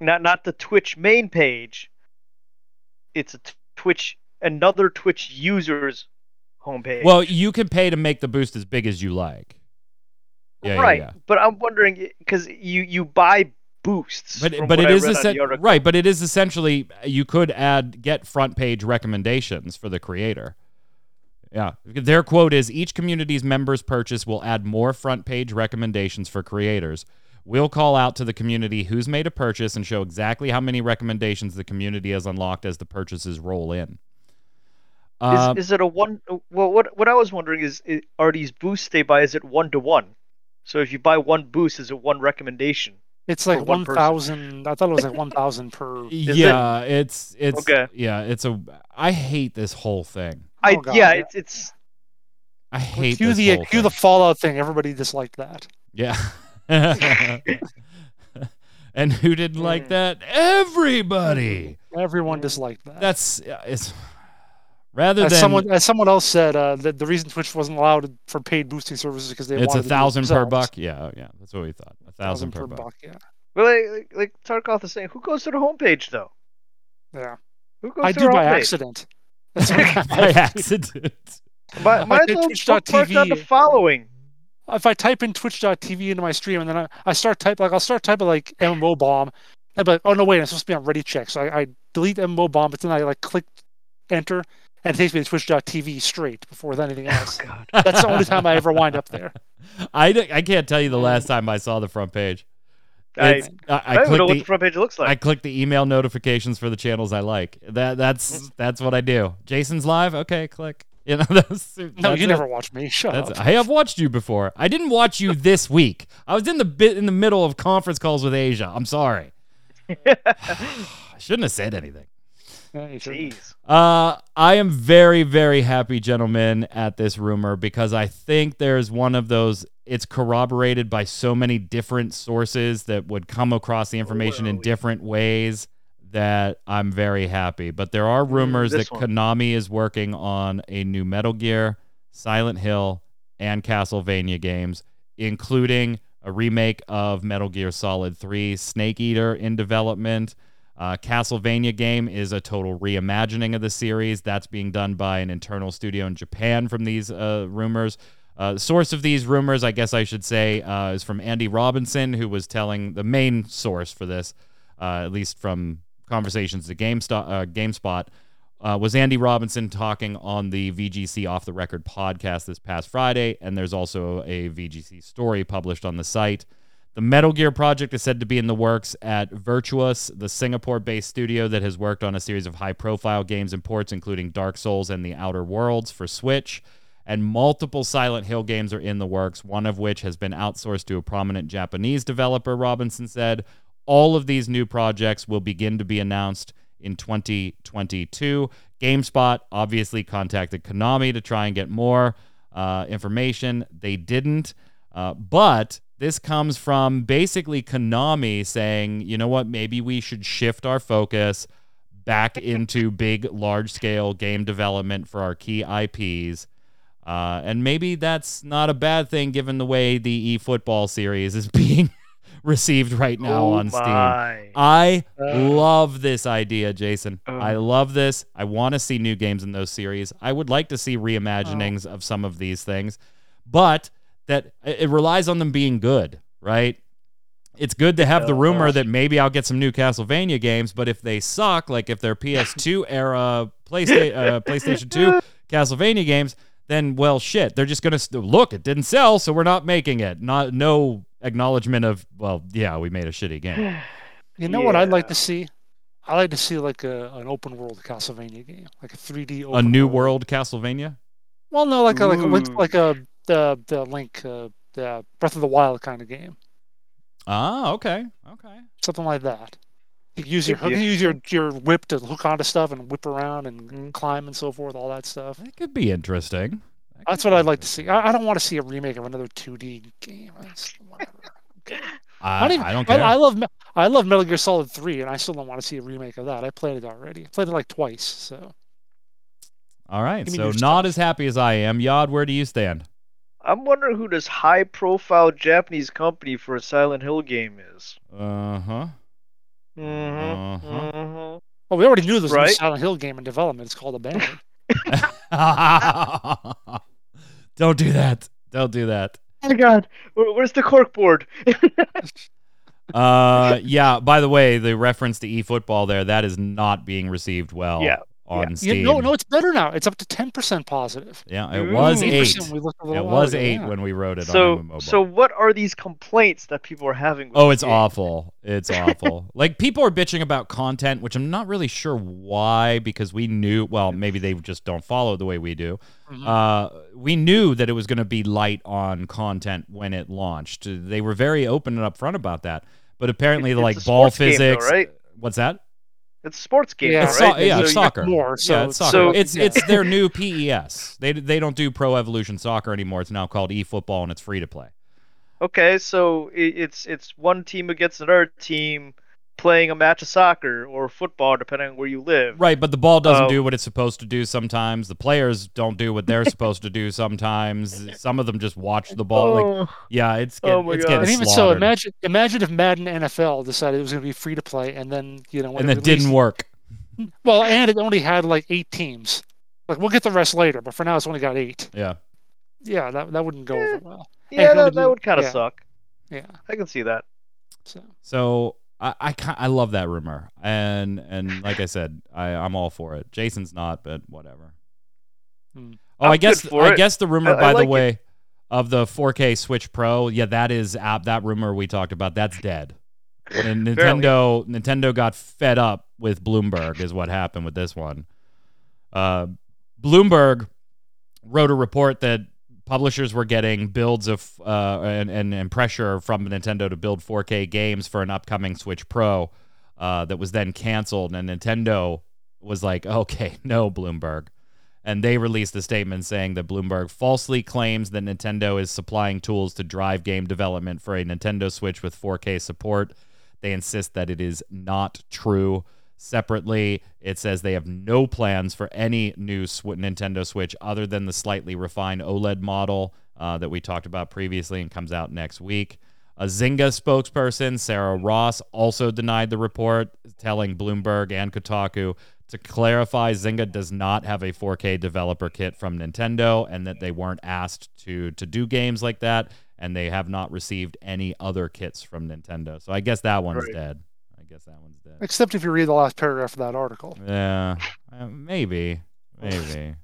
Not the Twitch main page. It's another Twitch user's homepage. Well, you can pay to make the boost as big as you like. Yeah, right, yeah. But I'm wondering, because you buy boosts. But it is essentially, you could get front page recommendations for the creator. Yeah. Their quote is, each community's members' purchase will add more front page recommendations for creators. We'll call out to the community who's made a purchase and show exactly how many recommendations the community has unlocked as the purchases roll in. Is it a one? Well, what I was wondering is are these boosts they buy, is it 1-to-1? So if you buy one boost, is it one recommendation? It's like 1,000. I thought it was like 1,000 per. Yeah, it's okay. Yeah, it's a. I hate this whole thing. It's. I hate this whole thing. Cue the Fallout thing. Everybody disliked that. Yeah. And who didn't like that? Everybody. Everyone disliked that. As someone else said, that the reason Twitch wasn't allowed for paid boosting services is because they wanted $1,000 per buck. Yeah, that's what we thought. $1,000 per buck. Yeah. Well, like Tarkoth is saying, who goes to the homepage though? Yeah. Who goes to the homepage? I do by accident. By accident. Might as well click on the following. If I type in twitch.tv into my stream and then I'll start typing MMOBomb, I'd be like, oh no wait, I'm supposed to be on Ready Check, so I delete MMOBomb, but then I click enter and it takes me to twitch.tv straight before anything else. Oh, God. That's the only time I ever wind up there. I can't tell you the last time I saw the front page. I don't know what the front page looks like. I click the email notifications for the channels I like. That's what I do. Jason's live. Okay, click. You know, you never watched me. Shut up. Hey, I've watched you before. I didn't watch you this week. I was in the middle of conference calls with Asia. I'm sorry. I shouldn't have said anything. Jeez. I am very, very happy, gentlemen, at this rumor because I think there's one of those. It's corroborated by so many different sources that would come across the information in different ways that I'm very happy. But there are rumors that Konami is working on a new Metal Gear, Silent Hill, and Castlevania games, including a remake of Metal Gear Solid 3, Snake Eater in development. Castlevania game is a total reimagining of the series. That's being done by an internal studio in Japan from these rumors. The source of these rumors, I guess I should say, is from Andy Robinson, who was telling the main source for this, at least from conversations to GameSpot, was Andy Robinson talking on the VGC Off the Record podcast this past Friday, and there's also a VGC story published on the site. The Metal Gear project is said to be in the works at Virtuous, the Singapore-based studio that has worked on a series of high-profile games and ports, including Dark Souls and The Outer Worlds for Switch, and multiple Silent Hill games are in the works, one of which has been outsourced to a prominent Japanese developer, Robinson said. All of these new projects will begin to be announced in 2022. GameSpot obviously contacted Konami to try and get more information. They didn't, but... This comes from basically Konami saying, you know what, maybe we should shift our focus back into big, large-scale game development for our key IPs. And maybe that's not a bad thing given the way the eFootball series is being received right now on Steam. I love this idea, Jason. I love this. I want to see new games in those series. I would like to see reimaginings of some of these things. But... that it relies on them being good, right? It's good to have the rumor that maybe I'll get some new Castlevania games, but if they suck, like if they're PS2 era PlayStation 2 Castlevania games, then, well, shit, they're just going to look, it didn't sell, so we're not making it. No acknowledgement of, well, yeah, we made a shitty game. You know what I'd like to see? I'd like to see like an open-world Castlevania game, like a 3D open-world. A New World Castlevania? Well, no, like a the Link, the Breath of the Wild kind of game. Ah, okay. Something like that. You can use your whip to hook onto stuff and whip around and climb and so forth, all that stuff. That could be interesting. That's what I'd like to see. I don't want to see a remake of another 2D game. Whatever. Okay. I don't care. I love Metal Gear Solid 3, and I still don't want to see a remake of that. I played it already. I played it like twice, so. All right, so not stuff. As happy as I am. Yod, where do you stand? I'm wondering who this high-profile Japanese company for a Silent Hill game is. Well, we already knew there was a Silent Hill game in development. It's called Abandoned. Don't do that. Don't do that. Oh, my God. Where's the corkboard? Yeah, by the way, the reference to eFootball there, that is not being received well. Yeah. On Steam. Yeah, no, it's better now. It's up to 10% positive. Yeah, it was 8. It was 8 when we wrote it on MMOBomb. So what are these complaints that people are having? Oh, it's awful. It's awful. Like, people are bitching about content, which I'm not really sure why, because we knew, well, maybe they just don't follow the way we do. We knew that it was going to be light on content when it launched. They were very open and upfront about that. But apparently, it's like ball physics. Though, right? What's that? It's a sports game, yeah, right? It's soccer. It's their new PES. They don't do Pro Evolution Soccer anymore. It's now called eFootball, and it's free to play. Okay, so it's one team against another team playing a match of soccer or football, depending on where you live. Right, but the ball doesn't do what it's supposed to do sometimes. The players don't do what they're supposed to do sometimes. Some of them just watch the ball. It's getting slaughtered. And even so, imagine if Madden NFL decided it was going to be free to play, and then didn't work. Well, and it only had like 8 teams. Like we'll get the rest later, but for now it's only got 8. Yeah. Yeah, that wouldn't go over well. Yeah, that would kind of suck. Yeah, I can see that. So I love that rumor, and like I said, I'm all for it. Jason's not, but whatever. I guess the rumor, by the way, of the 4K Switch Pro. Yeah, that is that rumor we talked about. That's dead. And Nintendo got fed up with Bloomberg, is what happened with this one. Bloomberg wrote a report that publishers were getting builds of and pressure from Nintendo to build 4K games for an upcoming Switch Pro that was then canceled. And Nintendo was like, okay, no, Bloomberg. And they released a statement saying that Bloomberg falsely claims that Nintendo is supplying tools to drive game development for a Nintendo Switch with 4K support. They insist that it is not true. Separately, it says they have no plans for any new Nintendo Switch other than the slightly refined OLED model that we talked about previously and comes out next week. A Zynga spokesperson, Sarah Ross, also denied the report, telling Bloomberg and Kotaku to clarify Zynga does not have a 4K developer kit from Nintendo and that they weren't asked to do games like that, and they have not received any other kits from Nintendo. So I guess that one's dead. Except if you read the last paragraph of that article. Yeah, maybe. I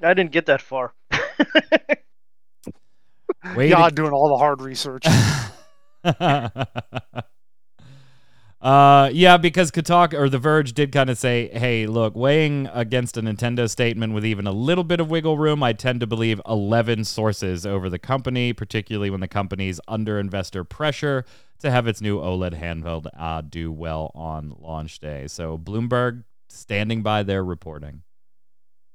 didn't get that far. God, doing all the hard research. Because Kotaku or The Verge did kind of say, hey, look, weighing against a Nintendo statement with even a little bit of wiggle room, I tend to believe 11 sources over the company, particularly when the company's under investor pressure to have its new OLED handheld do well on launch day. So Bloomberg standing by their reporting,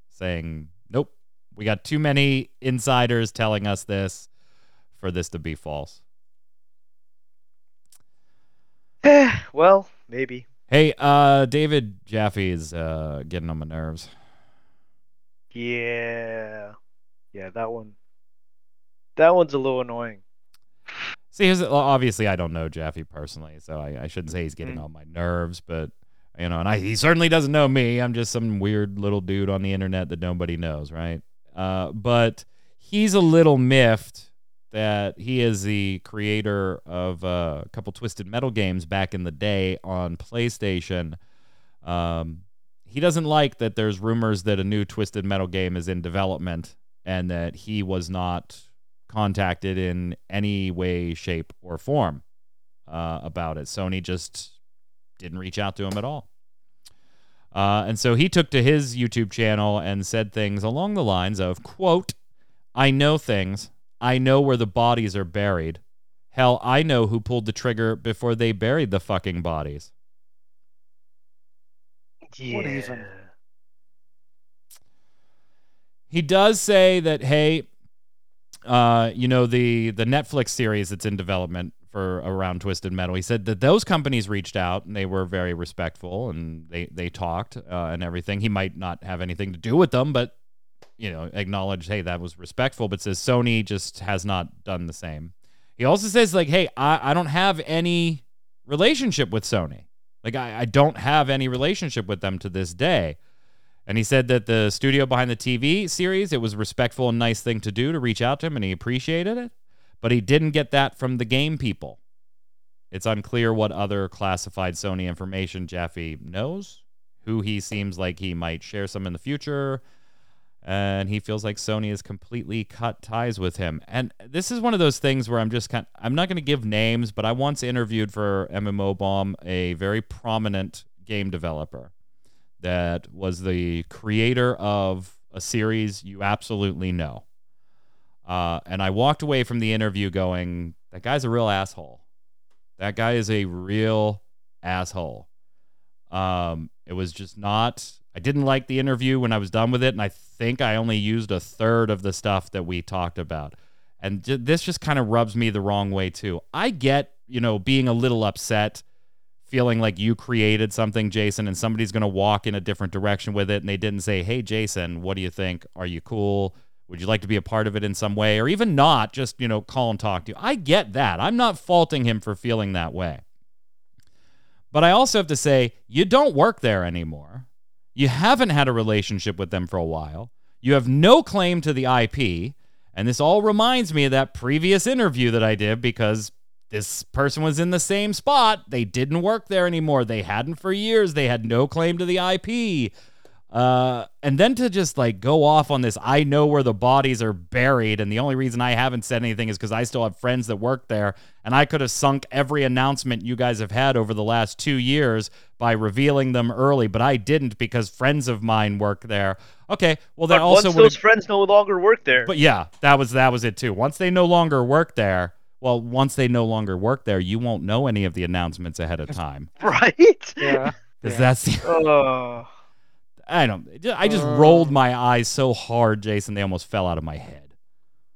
saying, nope, we got too many insiders telling us this for this to be false. Well, maybe. Hey, David Jaffe is getting on my nerves. Yeah, that one. That one's a little annoying. See, obviously I don't know Jaffe personally, so I shouldn't say he's getting on my nerves, but, you know, and he certainly doesn't know me. I'm just some weird little dude on the internet that nobody knows, right? But he's a little miffed that he is the creator of a couple Twisted Metal games back in the day on PlayStation. He doesn't like that there's rumors that a new Twisted Metal game is in development and that he was not contacted in any way, shape, or form about it. Sony just didn't reach out to him at all. And so he took to his YouTube channel and said things along the lines of, quote, I know things. I know where the bodies are buried. Hell, I know who pulled the trigger before they buried the fucking bodies. Yeah. What even? He does say that, hey, the Netflix series that's in development for around Twisted Metal. He said that those companies reached out and they were very respectful and they talked and everything. He might not have anything to do with them, but acknowledged, hey, that was respectful. But says Sony just has not done the same. He also says, like, hey, I don't have any relationship with Sony. Like, I don't have any relationship with them to this day. And he said that the studio behind the TV series, it was a respectful and nice thing to do to reach out to him, and he appreciated it. But he didn't get that from the game people. It's unclear what other classified Sony information Jaffe knows, who he seems like he might share some in the future, and he feels like Sony has completely cut ties with him. And this is one of those things where I'm not going to give names, but I once interviewed for MMOBomb a very prominent game developer that was the creator of a series you absolutely know. And I walked away from the interview going, that guy's a real asshole. That guy is a real asshole. It was just not... I didn't like the interview when I was done with it, and I think I only used a third of the stuff that we talked about. And this just kind of rubs me the wrong way, too. I get, you know, being a little upset, feeling like you created something, Jason, and somebody's going to walk in a different direction with it, and they didn't say, hey, Jason, what do you think? Are you cool? Would you like to be a part of it in some way? Or even not, just, you know, call and talk to you. I get that. I'm not faulting him for feeling that way. But I also have to say, you don't work there anymore. You haven't had a relationship with them for a while. You have no claim to the IP. And this all reminds me of that previous interview that I did, because this person was in the same spot. They didn't work there anymore. They hadn't for years. They had no claim to the IP. And then to just like go off on this, I know where the bodies are buried, and the only reason I haven't said anything is because I still have friends that work there, and I could have sunk every announcement you guys have had over the last 2 years by revealing them early, but I didn't because friends of mine work there. Okay, well that also once those friends no longer work there. But yeah, that was it too. Once they no longer work there. Well, once they no longer work there, you won't know any of the announcements ahead of time, right? Yeah, because that's the. I just rolled my eyes so hard, Jason, they almost fell out of my head.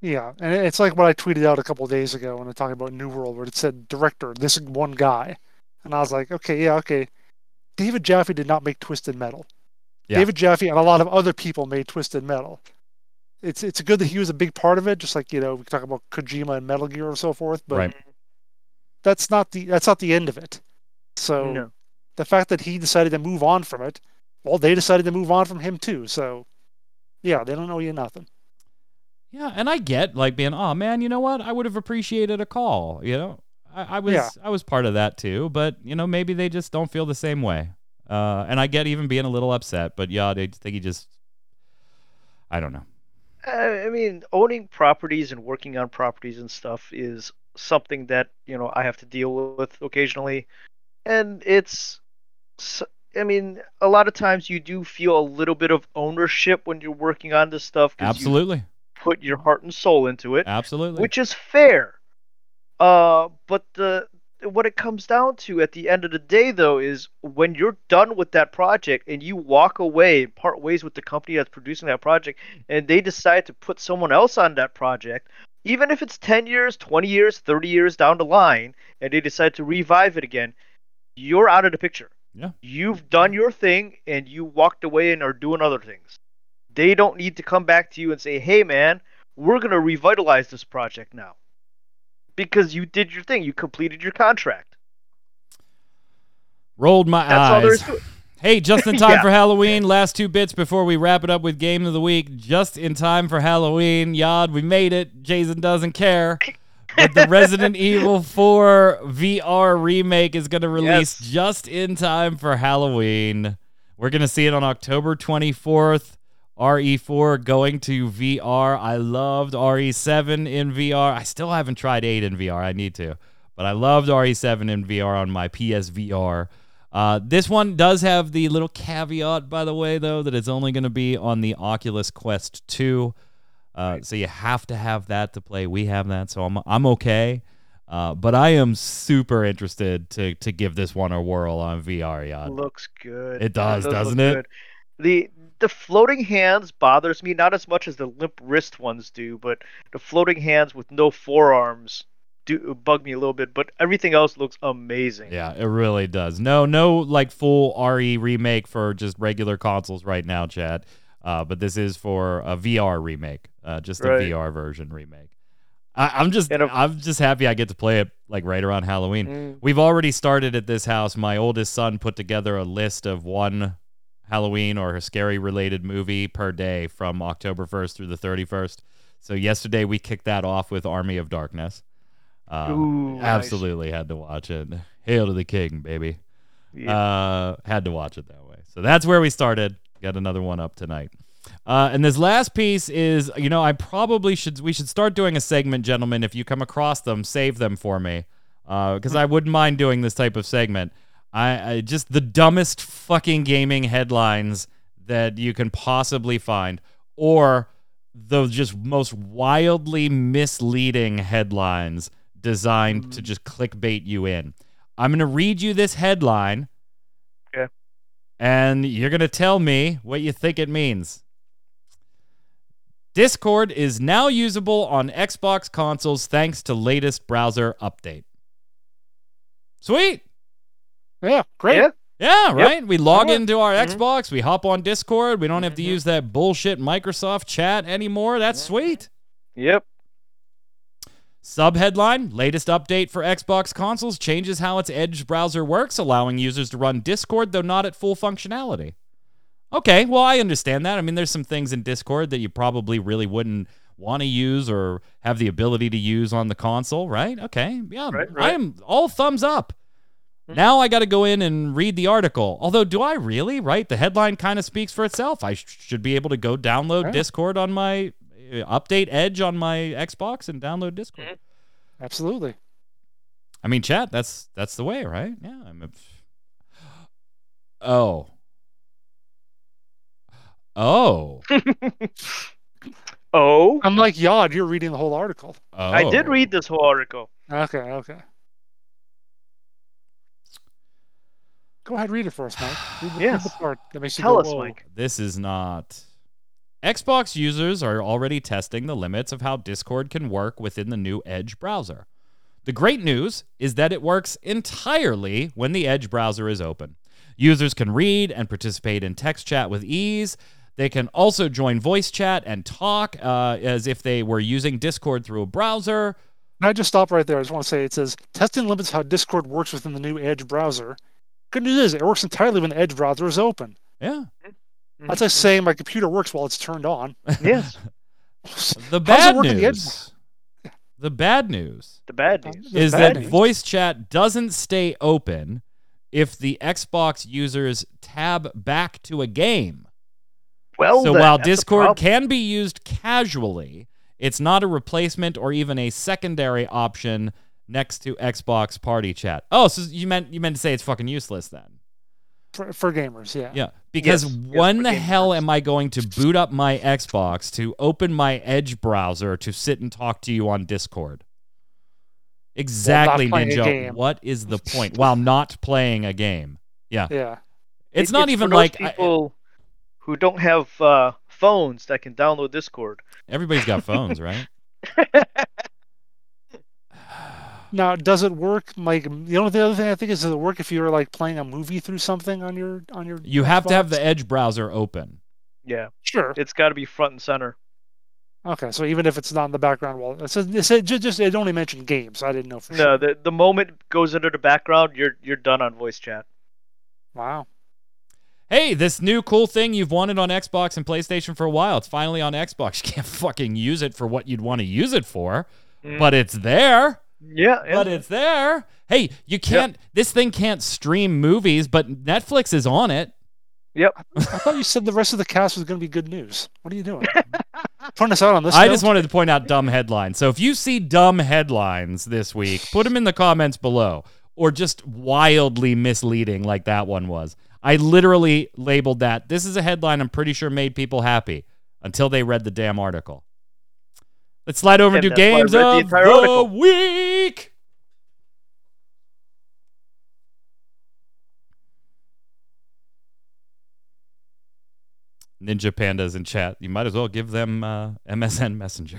Yeah, and it's like what I tweeted out a couple of days ago when I was talking about New World, where it said, director, this one guy. And I was like, okay. David Jaffe did not make Twisted Metal. Yeah. David Jaffe and a lot of other people made Twisted Metal. It's good that he was a big part of it, just like, you know, we talk about Kojima and Metal Gear and so forth, but right. that's not the end of it. So no. The fact that he decided to move on from it, well, they decided to move on from him, too. So, yeah, they don't owe you nothing. Yeah, and I get, like, being, oh, man, you know what? I would have appreciated a call, you know? I was part of that, too. But, you know, maybe they just don't feel the same way. And I get even being a little upset. But, yeah, I think he just... I don't know. I mean, owning properties and working on properties and stuff is something that, you know, I have to deal with occasionally. And it's... I mean, a lot of times you do feel a little bit of ownership when you're working on this stuff. Absolutely. You put your heart and soul into it. Absolutely. Which is fair. But what it comes down to at the end of the day, though, is when you're done with that project and you walk away and part ways with the company that's producing that project and they decide to put someone else on that project, even if it's 10 years, 20 years, 30 years down the line, and they decide to revive it again, you're out of the picture. Yeah. You've done your thing and you walked away and are doing other things. They don't need to come back to you and say, hey, man, we're going to revitalize this project now. Because you did your thing. You completed your contract. Rolled my eyes. Hey, just in time for Halloween. Last two bits before we wrap it up with Game of the Week. Just in time for Halloween. Yod, we made it. Jason doesn't care. But the Resident Evil 4 VR remake is going to release just in time for Halloween. We're going to see it on October 24th. RE4 going to VR. I loved RE7 in VR. I still haven't tried 8 in VR. I need to. But I loved RE7 in VR on my PSVR. This one does have the little caveat, by the way, though, that it's only going to be on the Oculus Quest 2. So you have to have that to play. We have that, so I'm okay. But I am super interested to give this one a whirl on VR. Yeah, looks good. It does, doesn't it? Good. The floating hands bothers me not as much as the limp wrist ones do, but the floating hands with no forearms do bug me a little bit. But everything else looks amazing. Yeah, it really does. No, like full RE remake for just regular consoles right now, Chad. But this is for a VR remake, just a VR version remake. I'm just happy I get to play it like right around Halloween. We've already started at this house. My oldest son put together a list of one Halloween or a scary-related movie per day from October 1st through the 31st. So yesterday we kicked that off with Army of Darkness. Absolutely had to watch it. Hail to the King, baby. Yeah. Had to watch it that way. So that's where we started. Got another one up tonight. And this last piece is, you know, we should start doing a segment, gentlemen. If you come across them, save them for me. Because I wouldn't mind doing this type of segment. I just the dumbest fucking gaming headlines that you can possibly find, or the just most wildly misleading headlines designed to just clickbait you in. I'm going to read you this headline. Okay. And you're going to tell me what you think it means. Discord is now usable on Xbox consoles thanks to latest browser update. Sweet. Yeah, great. Yeah, right? Yep. We log into our Xbox. We hop on Discord. We don't have to use that bullshit Microsoft chat anymore. That's sweet. Yep. Subheadline, latest update for Xbox consoles changes how its Edge browser works, allowing users to run Discord, though not at full functionality. Okay, well, I understand that. I mean, there's some things in Discord that you probably really wouldn't want to use or have the ability to use on the console, right? Okay, yeah, right. I am all thumbs up. Now I got to go in and read the article. Although, do I really, right? The headline kind of speaks for itself. I should be able to go download Discord on my... update Edge on my Xbox and download Discord. Absolutely. I mean, chat, that's the way, right? Yeah. Oh. Oh. I'm like, Yod, you're reading the whole article. Oh. I did read this whole article. Okay. Go ahead, read it for us, Mike. Read the part that makes you tell us, Mike. This is not... Xbox users are already testing the limits of how Discord can work within the new Edge browser. The great news is that it works entirely when the Edge browser is open. Users can read and participate in text chat with ease. They can also join voice chat and talk as if they were using Discord through a browser. Can I just stop right there? I just want to say it says, testing limits how Discord works within the new Edge browser. Good news is it works entirely when the Edge browser is open. Yeah. That's like saying my computer works while it's turned on. Yes. The bad news is that voice chat doesn't stay open if the Xbox users tab back to a game. Well, so while Discord can be used casually, it's not a replacement or even a secondary option next to Xbox Party Chat. Oh, so you meant to say it's fucking useless then. For gamers, yeah. Yeah, because when the hell am I going to boot up my Xbox to open my Edge browser to sit and talk to you on Discord? Exactly, Ninja. What is the point? While not playing a game. Yeah. Yeah. It's not even for like... people who don't have phones that can download Discord. Everybody's got phones, right? Now, does it work? Like the other thing I think is, does it work if you're like playing a movie through something on your? You have Xbox? To have the Edge browser open. Yeah, sure. It's got to be front and center. Okay, so even if it's not in the background wall, it it only mentioned games. I didn't know for sure. No, the moment it goes into the background, you're done on voice chat. Wow. Hey, this new cool thing you've wanted on Xbox and PlayStation for a while. It's finally on Xbox. You can't fucking use it for what you'd want to use it for, but it's there. Yeah, but it's there. Hey, you can't. Yep. This thing can't stream movies, but Netflix is on it. Yep. I thought you said the rest of the cast was going to be good news. What are you doing? Point us out on this. I just wanted to point out dumb headlines. So if you see dumb headlines this week, put them in the comments below, or just wildly misleading like that one was. I literally labeled that. This is a headline I'm pretty sure made people happy until they read the damn article. Let's slide over to games of the week. Ninja Panda's in chat. You might as well give them MSN Messenger.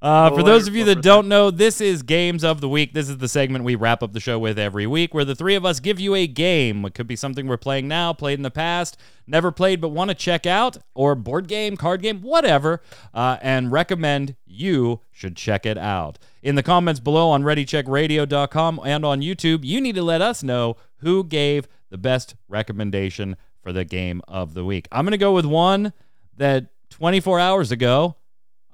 For those of you that don't know, this is Games of the Week. This is the segment we wrap up the show with every week, where the three of us give you a game. It could be something we're playing now, played in the past, never played but want to check out, or board game, card game, whatever, and recommend you should check it out. In the comments below on ReadyCheckRadio.com and on YouTube, you need to let us know who gave the best recommendation for the Game of the Week. I'm going to go with one that 24 hours ago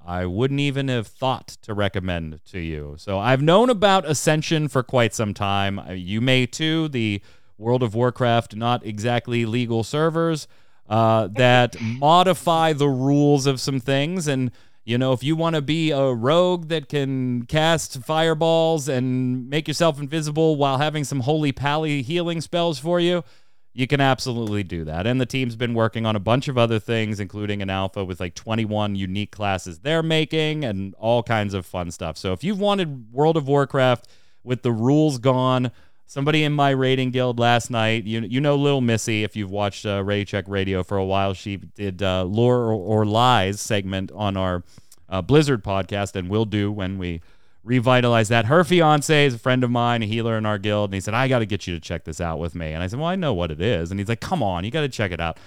I wouldn't even have thought to recommend to you. So I've known about Ascension for quite some time. You may too. The World of Warcraft, not exactly legal servers that modify the rules of some things. And, you know, if you want to be a rogue that can cast fireballs and make yourself invisible while having some holy pally healing spells for you, you can absolutely do that. And the team's been working on a bunch of other things, including an alpha with like 21 unique classes they're making and all kinds of fun stuff. So if you've wanted World of Warcraft with the rules gone, somebody in my raiding guild last night, you know Lil Missy, if you've watched Ready Check Radio for a while, she did Lore or Lies segment on our Blizzard podcast and will do when we revitalize that. Her fiance is a friend of mine, a healer in our guild, and he said, I got to get you to check this out with me. And I said, well, I know what it is. And he's like, come on, you got to check it out.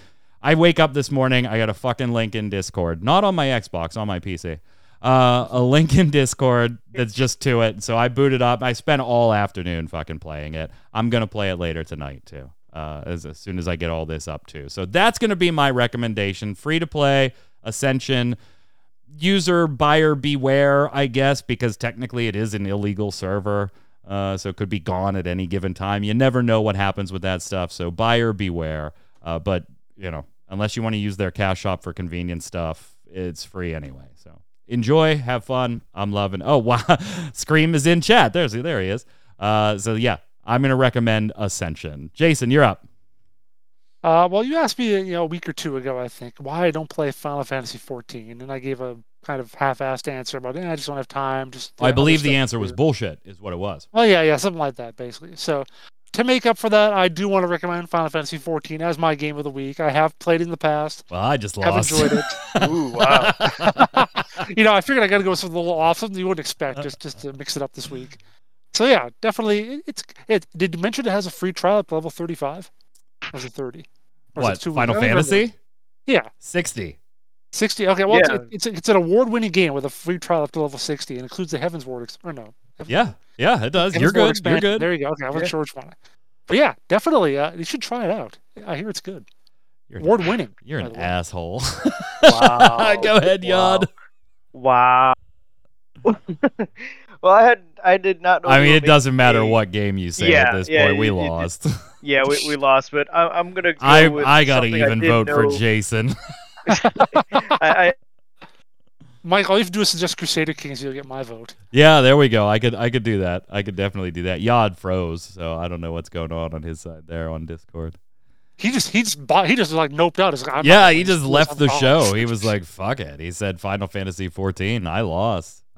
I wake up this morning, I got a fucking link in Discord, not on my Xbox, on my PC, a link in Discord that's just to it. So I booted up. I spent all afternoon fucking playing it. I'm going to play it later tonight too, as soon as I get all this up too. So that's going to be my recommendation. Free to play, Ascension. User buyer beware, I guess, because technically it is an illegal server, so it could be gone at any given time. You never know what happens with that stuff, so buyer beware. But you know, unless you want to use their cash shop for convenience stuff, it's free anyway. So enjoy, have fun. I'm loving. Oh wow, Scream is in chat. There he is. So yeah, I'm gonna recommend Ascension. Jason, you're up. Well, you asked me, a week or two ago, I think, why I don't play Final Fantasy XIV, and I gave a kind of half-assed answer about, I just don't have time. I believe the answer was bullshit, is what it was. Well, yeah, something like that, basically. So, to make up for that, I do want to recommend Final Fantasy XIV as my game of the week. I have played in the past. Well, I just lost. I've enjoyed it. Ooh, wow. I figured I got to go with something a little off, something you wouldn't expect, just to mix it up this week. So, yeah, definitely. Did you mention it has a free trial at level 35? Was it 30? Or what? Final Fantasy? Yeah. 60. Okay. Well, yeah. It's an award-winning game with a free trial up to level 60, and includes the Heaven's Ward or no? Yeah, it does. You're good. There you go. Okay, I wasn't sure which one. But yeah, definitely. You should try it out. I hear it's good. Award-winning. You're an asshole. Wow. Go ahead, Yod. Wow. Well, I did not know. I mean, it doesn't matter what game you say at this point. We lost. Yeah, we lost, but I'm going to go with I got to even vote for Jason. Mike, all you have to do is suggest Crusader Kings, you'll get my vote. Yeah, there we go. I could do that. I could definitely do that. Yod froze, so I don't know what's going on his side there on Discord. He just like noped out. Like, he just left the show. He was like, fuck it. He said Final Fantasy XIV.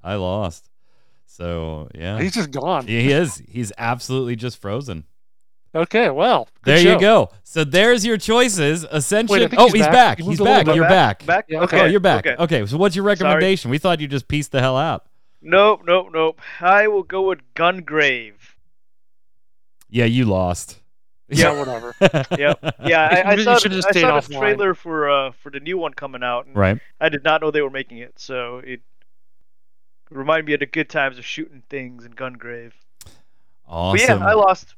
I lost. So, yeah. He's just gone. He is. He's absolutely just frozen. Okay, well. There you go. So there's your choices. Ascension. Wait, he's back. You're back. Yeah, okay. Oh, you're back. Okay, so what's your recommendation? Sorry. We thought you just pieced the hell out. Nope. I will go with Gungrave. Yeah, you lost. Yeah, whatever. Yep. Yeah, I saw a trailer for the new one coming out. And right. I did not know they were making it, so it reminded me of the good times of shooting things in Gungrave. Awesome. But yeah, I lost.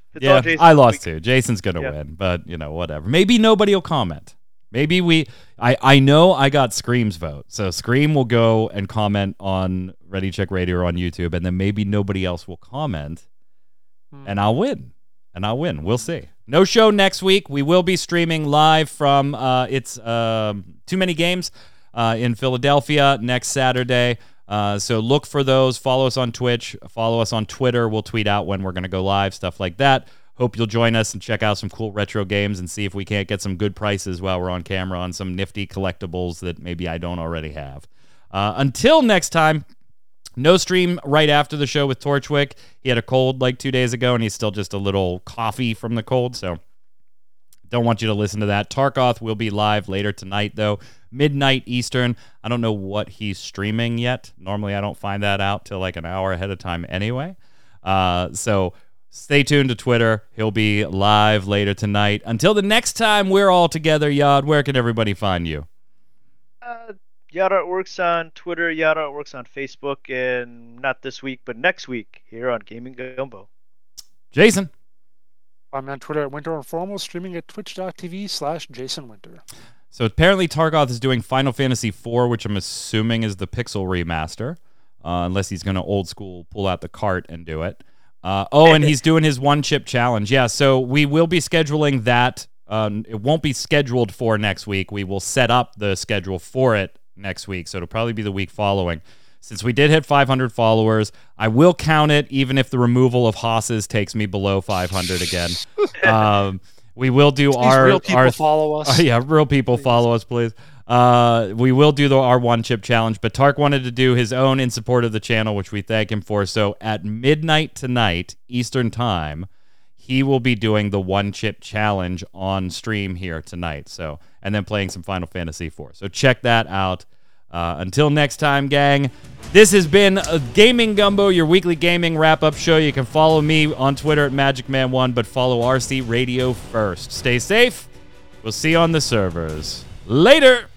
I lost too. Jason's going to win, but, whatever. Maybe nobody will comment. Maybe I know I got Scream's vote, so Scream will go and comment on Ready Check Radio or on YouTube, and then maybe nobody else will comment, and I'll win. We'll see. No show next week. We will be streaming live from Too Many Games in Philadelphia next Saturday. So look for those. Follow us on Twitch. Follow us on Twitter. We'll tweet out when we're going to go live, stuff like that. Hope you'll join us and check out some cool retro games and see if we can't get some good prices while we're on camera on some nifty collectibles that maybe I don't already have. Until next time, no stream right after the show with Torchwick. He had a cold like 2 days ago, and he's still just a little coffee from the cold, so don't want you to listen to that. Tarkoth will be live later tonight, though, midnight Eastern. I don't know what he's streaming yet. Normally, I don't find that out till like an hour ahead of time anyway. So stay tuned to Twitter. He'll be live later tonight. Until the next time we're all together, Yod, where can everybody find you? Yada works on Twitter, Yada works on Facebook, and not this week, but next week here on Gaming Gumbo. Jason. I'm on Twitter at Winter Informal, streaming at twitch.tv/JasonWinter. So apparently Targoth is doing Final Fantasy IV, which I'm assuming is the Pixel remaster, unless he's going to old school pull out the cart and do it. And he's doing his one chip challenge. Yeah, so we will be scheduling that. It won't be scheduled for next week. We will set up the schedule for it next week, so it'll probably be the week following. Since we did hit 500 followers, I will count it even if the removal of Hosses takes me below 500 again. We will do our real people follow us. Yeah, real people follow us, please. We will do our one chip challenge, but Tark wanted to do his own in support of the channel, which we thank him for. So at midnight tonight, Eastern time, he will be doing the one chip challenge on stream here tonight. So, and then playing some Final Fantasy IV. So check that out. Until next time, gang, this has been Gaming Gumbo, your weekly gaming wrap-up show. You can follow me on Twitter at MagicMan1, but follow RC Radio first. Stay safe. We'll see you on the servers. Later.